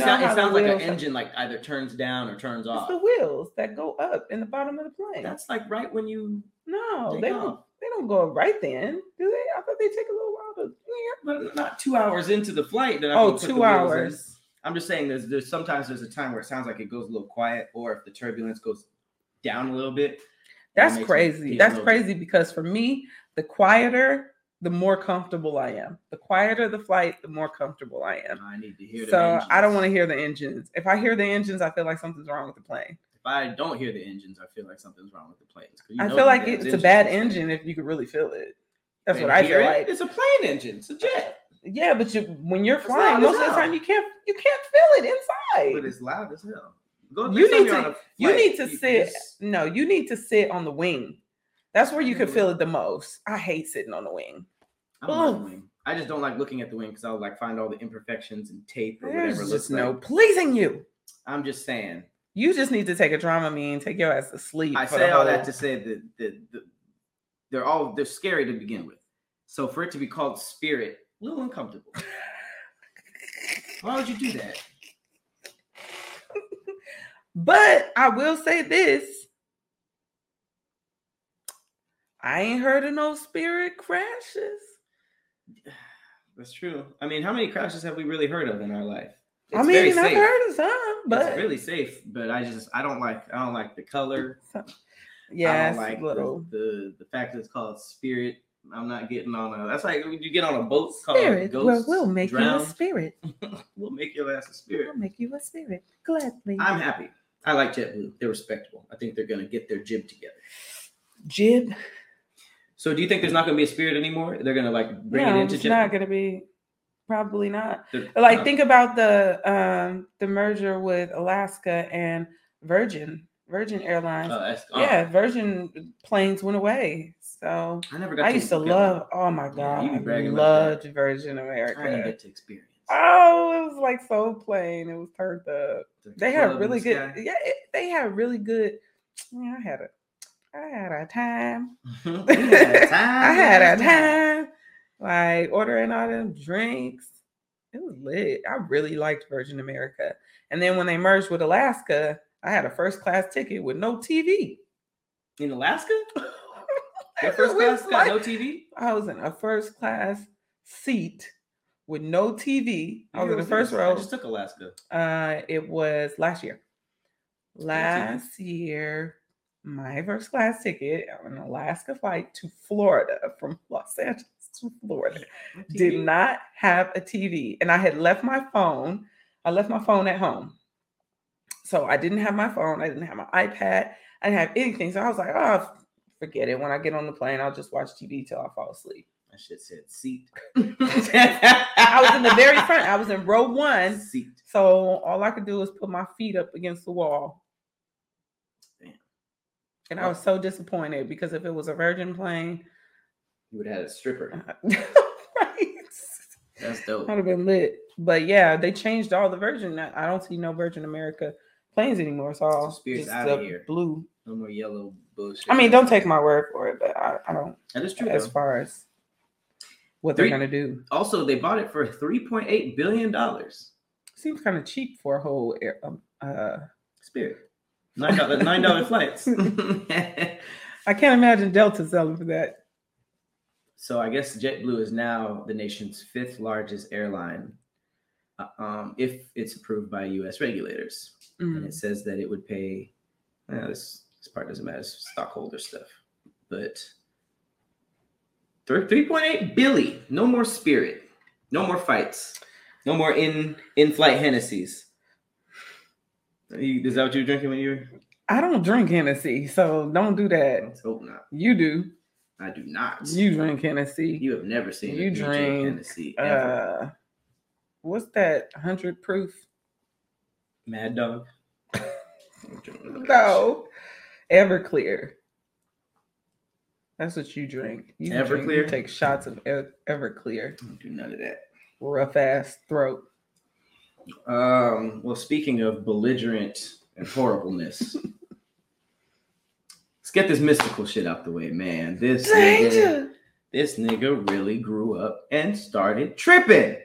sounds like an engine like either turns down or turns off. It's the wheels that go up in the bottom of the plane. That's like right when you they don't go right then, do they? I thought they take a little while to but not 2 hours into the flight. Then put 2 hours. I'm just saying there's sometimes there's a time where it sounds like it goes a little quiet, or if the turbulence goes down a little bit. That's crazy. That's crazy because for me, the quieter, the more comfortable I am. The quieter the flight, the more comfortable I am. I need to hear the engines. I don't want to hear the engines. If I hear the engines, I feel like something's wrong with the plane. If I don't hear the engins, I feel like something's wrong with the planes. I feel like it's a bad engine if you could really feel it. That's what I feel like. It's a plane engine. It's a jet. Yeah, but when you're flying, most of the time you can't feel it inside. But it's loud as hell. You need to sit on the wing. That's where you can feel it the most. I hate sitting on the wing. I don't like the wing. I just don't like looking at the wing because I'll find all the imperfections and tape or whatever. There's just no pleasing you. I'm just saying. You just need to take a Dramamine, take your ass to sleep. I say all that to say that they're scary to begin with. So for it to be called Spirit, a little uncomfortable. Why would you do that? But I will say this. I ain't heard of no Spirit crashes. That's true. I mean, how many crashes have we really heard of in our life? It's I've heard of some, but it's really safe. But I don't like the color. Yeah, I don't like the fact that it's called Spirit. I'm not getting on a. That's like when you get on a boat Spirit, called Ghost. We'll make you a spirit. We'll make your ass a spirit. We'll make you a spirit gladly. I'm happy. I like JetBlue. They're respectable. I think they're gonna get their jib together. Jib. So do you think there's not gonna be a Spirit anymore? They're gonna bring it into JetBlue. It's not gonna be. Probably not. Think about the merger with Alaska and Virgin Airlines. Virgin planes went away. So I used to love. Oh my God, I loved Virgin America. I didn't get to experience. Oh, it was so plain. It was turned up. They had really good. Yeah, they had really good. I had a time. Ordering all them drinks. It was lit. I really liked Virgin America. And then when they merged with Alaska, I had a first-class ticket with no TV. In Alaska? That first-class got no TV? I was in a first-class seat with no TV. I was in the first row. I just took Alaska. It was last year. My first-class ticket on an Alaska flight to Florida from Los Angeles. Did not have a TV, and I had left my phone. I left my phone at home, so I didn't have my phone. I didn't have my iPad. I didn't have anything. So I was like, "Oh, forget it. When I get on the plane, I'll just watch TV till I fall asleep." That shit said seat. I was in the very front. I was in row one seat. So all I could do was put my feet up against the wall. Damn. And I was so disappointed because if it was a Virgin plane. You would have had a stripper. Right. That's dope. That would have been lit. But yeah, they changed all the Virgin. I don't see no Virgin America planes anymore. It's all Spirit's out of here. Blue. No more yellow bullshit. I mean, don't take my word for it, but I don't. That is true. As far as what they're going to do. Also, they bought it for $3.8 billion. Seems kind of cheap for a whole Spirit. $9 flights. I can't imagine Delta selling for that. So I guess JetBlue is now the nation's fifth largest airline, if it's approved by U.S. regulators. Mm. And it says that it would pay, this part doesn't matter, it's stockholder stuff, but $3.8 billion. No more Spirit. No more fights. No more in-flight Hennessy's. Is that what you were drinking when you were? I don't drink Hennessy, so don't do that. Let's hope not. You do. I do not. You drink Hennessy. You have never seen you drink Hennessy ever. What's that 100 proof? Mad Dog. No. Everclear. That's what you drink. You Everclear. Drink, you take shots of Everclear. Don't do none of that. Rough ass throat. Well, speaking of belligerent and horribleness, let's get this mystical shit out the way, man. This nigga really grew up and started tripping.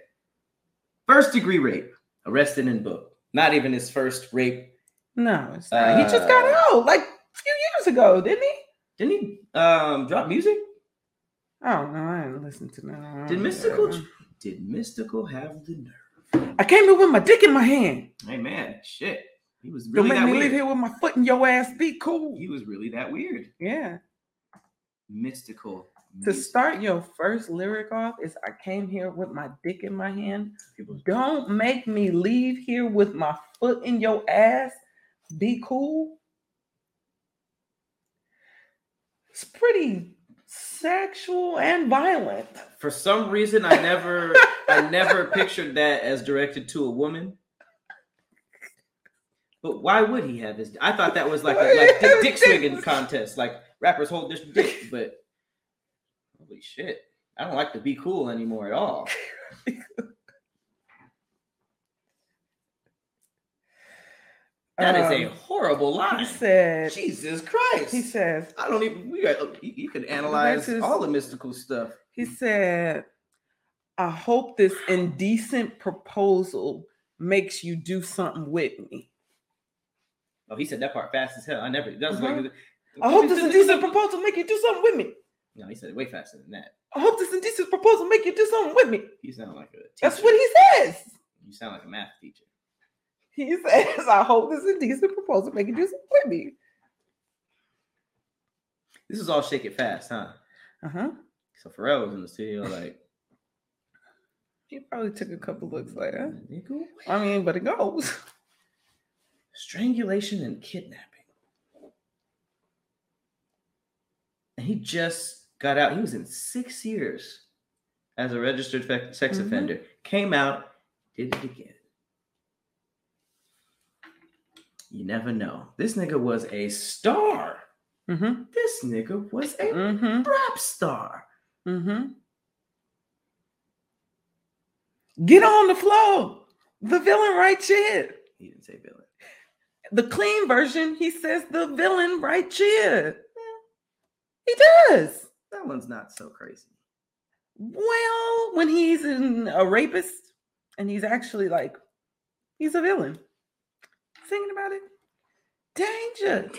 First degree rape, arrested and booked. Not even his first rape. No, it's not. He just got out like a few years ago, didn't he? Didn't he drop music? I don't know. I didn't listen to that. Did Mystical have the nerve? I came here with my dick in my hand. Hey, man, shit. He was really that weird. Don't make me leave here with my foot in your ass. Be cool. He was really that weird. Yeah. Mystical. To start your first lyric off is, I came here with my dick in my hand. Don't make me leave here with my foot in your ass. Be cool. It's pretty sexual and violent. For some reason, I never pictured that as directed to a woman. But why would he have his? I thought that was like a dick swinging contest, like rappers hold this dick, but. Holy shit. I don't like to be cool anymore at all. That is a horrible line. He said, Jesus Christ. He says, I don't even, you can analyze all the mystical stuff. He said, I hope this indecent proposal makes you do something with me. Oh, he said that part fast as hell. I never, that's mm-hmm. like, I hope this indecent proposal make you do something with me. No, he said it way faster than that. I hope this indecent proposal make you do something with me. You sound like a teacher. That's what he says. You sound like a math teacher. He says, I hope this indecent proposal make you do something with me. This is all shake it fast, huh? Uh-huh. So Pharrell was in the studio like... He probably took a couple looks later. I mean, but it goes. Strangulation and kidnapping. And he just... got out. He was in 6 years as a registered sex mm-hmm. offender. Came out, did it again. You never know. This nigga was a star. Mm-hmm. This nigga was a mm-hmm. rap star. Mm-hmm. Get on the floor. The villain right here. He didn't say villain. The clean version, he says the villain right here. He does. That one's not so crazy. Well, when he's a rapist and he's actually like, he's a villain. Singing about it. Danger.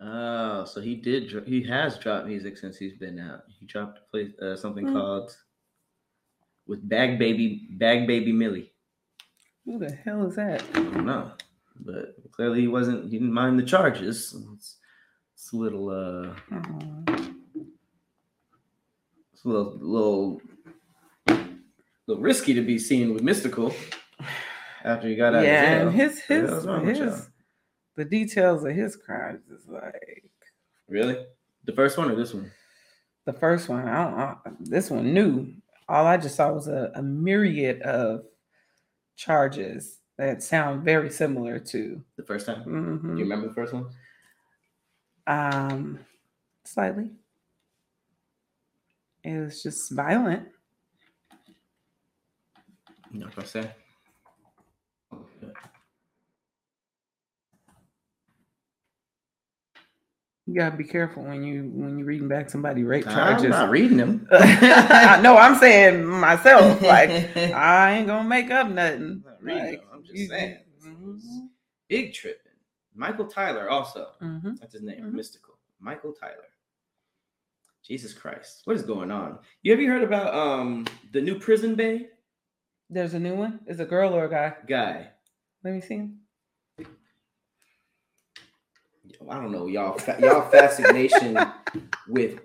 Oh, so he has dropped music since he's been out. He dropped something called with Bag Baby Millie. Who the hell is that? I don't know. But clearly he didn't mind the charges. It's a little, it's a little risky to be seen with Mystical after he got out of jail. Yeah, and the details of his crimes is like... Really? The first one or this one? The first one. This one new. All I just saw was a myriad of charges that sound very similar to... The first time? Mm-hmm. Do you remember the first one? Slightly. It was just violent. You know what I say? You gotta be careful when you're reading back somebody rape charges. I'm not reading them. No, I'm saying myself. Like I ain't gonna make up nothing. I'm just saying. Mm-hmm. Big trip. Michael Tyler also. Mm-hmm. That's his name. Mm-hmm. Mystical. Michael Tyler. Jesus Christ. What is going on? Have you heard about the new prison bay? There's a new one? Is it a girl or a guy? Guy. Let me see him. I don't know, y'all. Y'all fascination with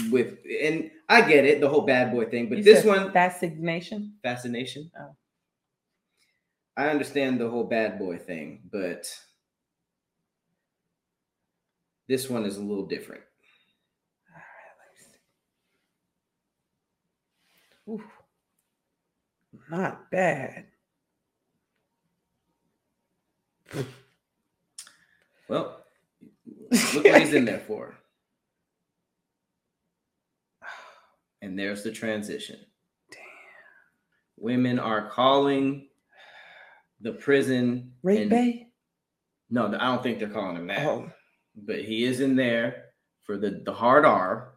and I get it, the whole bad boy thing, but you this one fascination? Fascination. Oh. I understand the whole bad boy thing, but this one is a little different. All right, let's see. Ooh, not bad. Well, look what he's in there for. And there's the transition. Damn. Women are calling the prison. Rape Bay? No, I don't think they're calling him that. Oh. But he is in there for the hard R.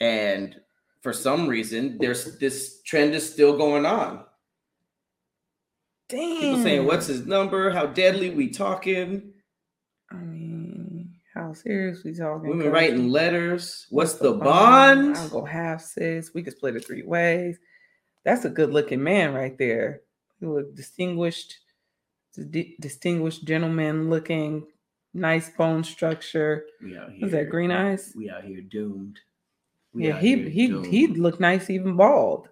And for some reason, there's this trend is still going on. Damn. People saying, what's his number? How deadly we talking? I mean, how serious we talking? Women writing letters. What's the bond? I'm going to have sis. We could split it three ways. That's a good looking man right there. He looked distinguished gentleman looking, nice bone structure. Was that green eyes? We out here doomed. He looked nice even bald,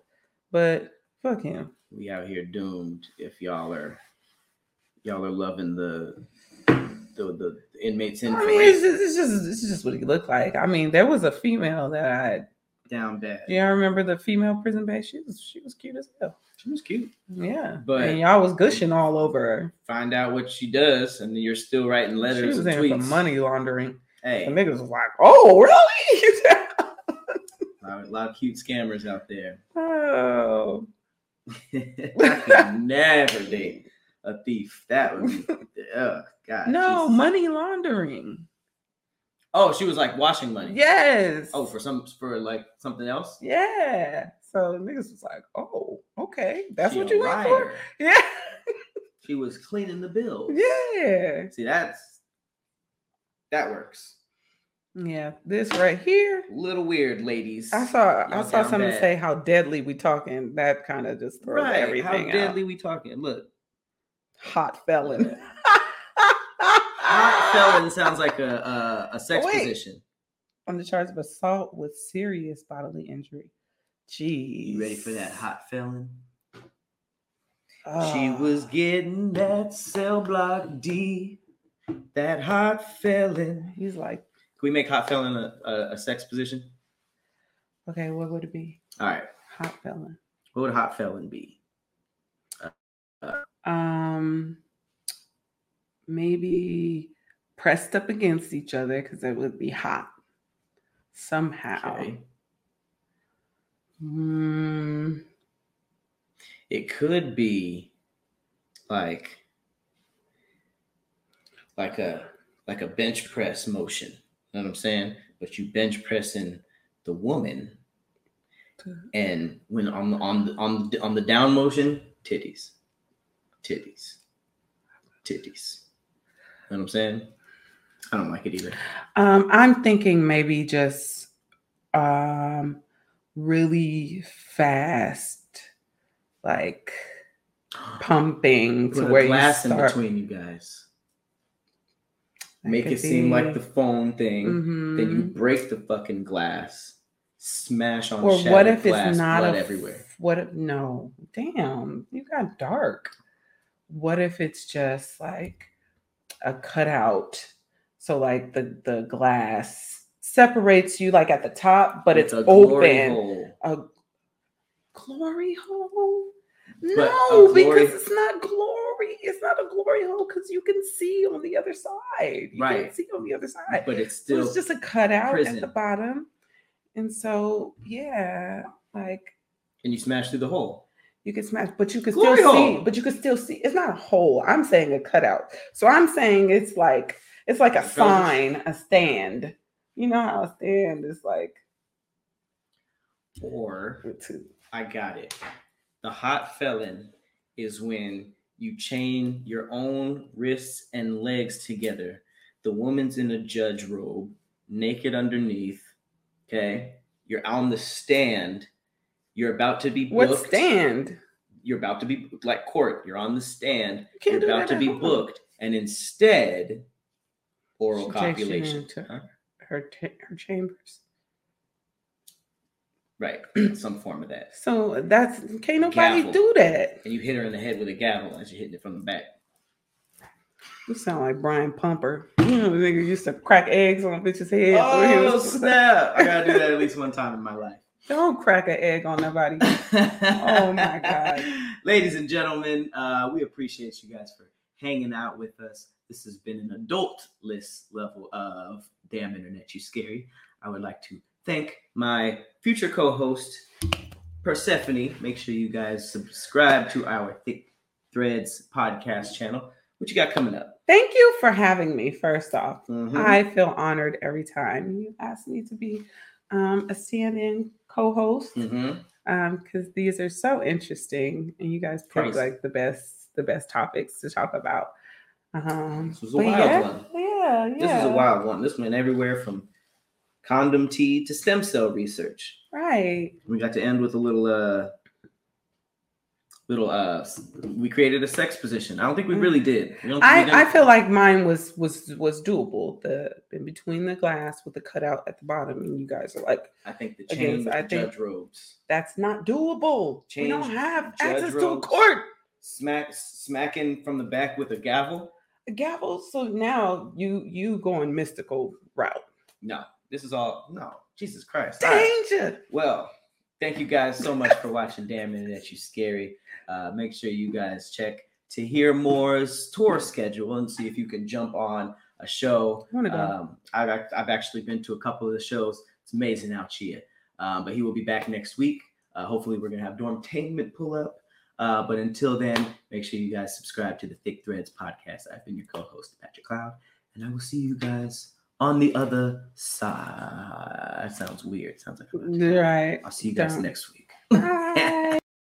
but fuck him. We out here doomed if y'all are loving the inmates in. I mean, it's just what he looked like. I mean, there was a female that I down bad. Yeah, I remember the female prison bag. She was cute as hell. She was cute. Yeah, but and y'all was gushing all over her. Find out what she does, and you're still writing letters. She was and in tweets. For money laundering. Hey, the niggas was like, "Oh, really?" A lot of cute scammers out there. Oh. I could never date a thief. That would be, oh, God. No, money laundering. Oh, she was like washing money. Yes. Oh, for something else? Yeah. So the niggas was like, oh, okay. That's she what you went for? Yeah. She was cleaning the bills. Yeah. See, that works. Yeah, this right here, little weird, ladies. I saw somebody say how deadly we talking. That kind of just throws everything out. How deadly we talking? Look, hot felon. Hot felon sounds like a sex position. On the charge of assault with serious bodily injury. Jeez, you ready for that hot felon? Oh. She was getting that cell block D. That hot felon. He's like. Can we make hot felon a sex position? Okay, what would it be? All right. Hot felon. What would hot felon be? Maybe pressed up against each other because it would be hot somehow. Okay. It could be like a bench press motion. You know what I'm saying? But you bench pressing the woman, and when on the down motion, titties. You know what I'm saying? I don't like it either. I'm thinking maybe just really fast, like pumping to where glass you start in between you guys. Make it seem like the phone thing. Mm-hmm. Then you break the fucking glass, smash on shattered glass. Or what if it's not everywhere? What if no? Damn, you got dark. What if it's just like a cutout? So like the glass separates you like at the top, but it's open. Glory hole. A glory hole. No, because it's not glory. It's not a glory hole because you can see on the other side. You can see on the other side. But it's still. So it's just a cutout prison. At the bottom. And so, yeah, like. And you smash through the hole. You can smash, but you can still see. But you can still see. It's not a hole. I'm saying a cutout. So I'm saying it's like a sign, a stand. You know how a stand is like. Or two. I got it. The hot felon is when you chain your own wrists and legs together. The woman's in a judge robe, naked underneath. Okay. You're on the stand. You're about to be booked. What stand? You're about to be like court. You're on the stand. You're about to be booked. And instead, oral copulation. Takes you into her chambers. Right, some form of that. So that's can't nobody gavel. Do that. And you hit her in the head with a gavel as you're hitting it from the back. You sound like Brian Pumper. You know, the nigga used to crack eggs on a bitch's head. Oh snap! I gotta do that at least one time in my life. Don't crack an egg on nobody. Oh my God! Ladies and gentlemen, we appreciate you guys for hanging out with us. This has been an adultless level of Damn Internet, You Scary. I would like to thank my future co-host, Persephone. Make sure you guys subscribe to our Thick Threads podcast channel. What you got coming up? Thank you for having me, first off. Mm-hmm. I feel honored every time you ask me to be a stand-in co-host, because these are so interesting, and you guys pick like the best topics to talk about. This was a wild one. Yeah. This is a wild one. This went everywhere from condom tea to stem cell research. Right. We got to end with a little we created a sex position. I don't think we really did. I feel like mine was doable. The in between the glass with the cutout at the bottom, and you guys are like, I think the change of judge robes. That's not doable. Change, we don't have access to a court. Smacking from the back with a gavel. So now you going mystical route. No, this is all no. Jesus Christ. Danger. Right. Well, thank you guys so much for watching Damn Internet, You Scary. Make sure you guys check Tahir Moore's tour schedule and see if you can jump on a show. I've actually been to a couple of the shows. It's amazing out here. But he will be back next week. Hopefully we're going to have Dormtainment pull up. But until then, make sure you guys subscribe to the Thick Threads podcast. I've been your co-host, Patrick Cloud, and I will see you guys on the other side. That sounds weird. Sounds like a bunch. Right. I'll see you guys next week. Bye.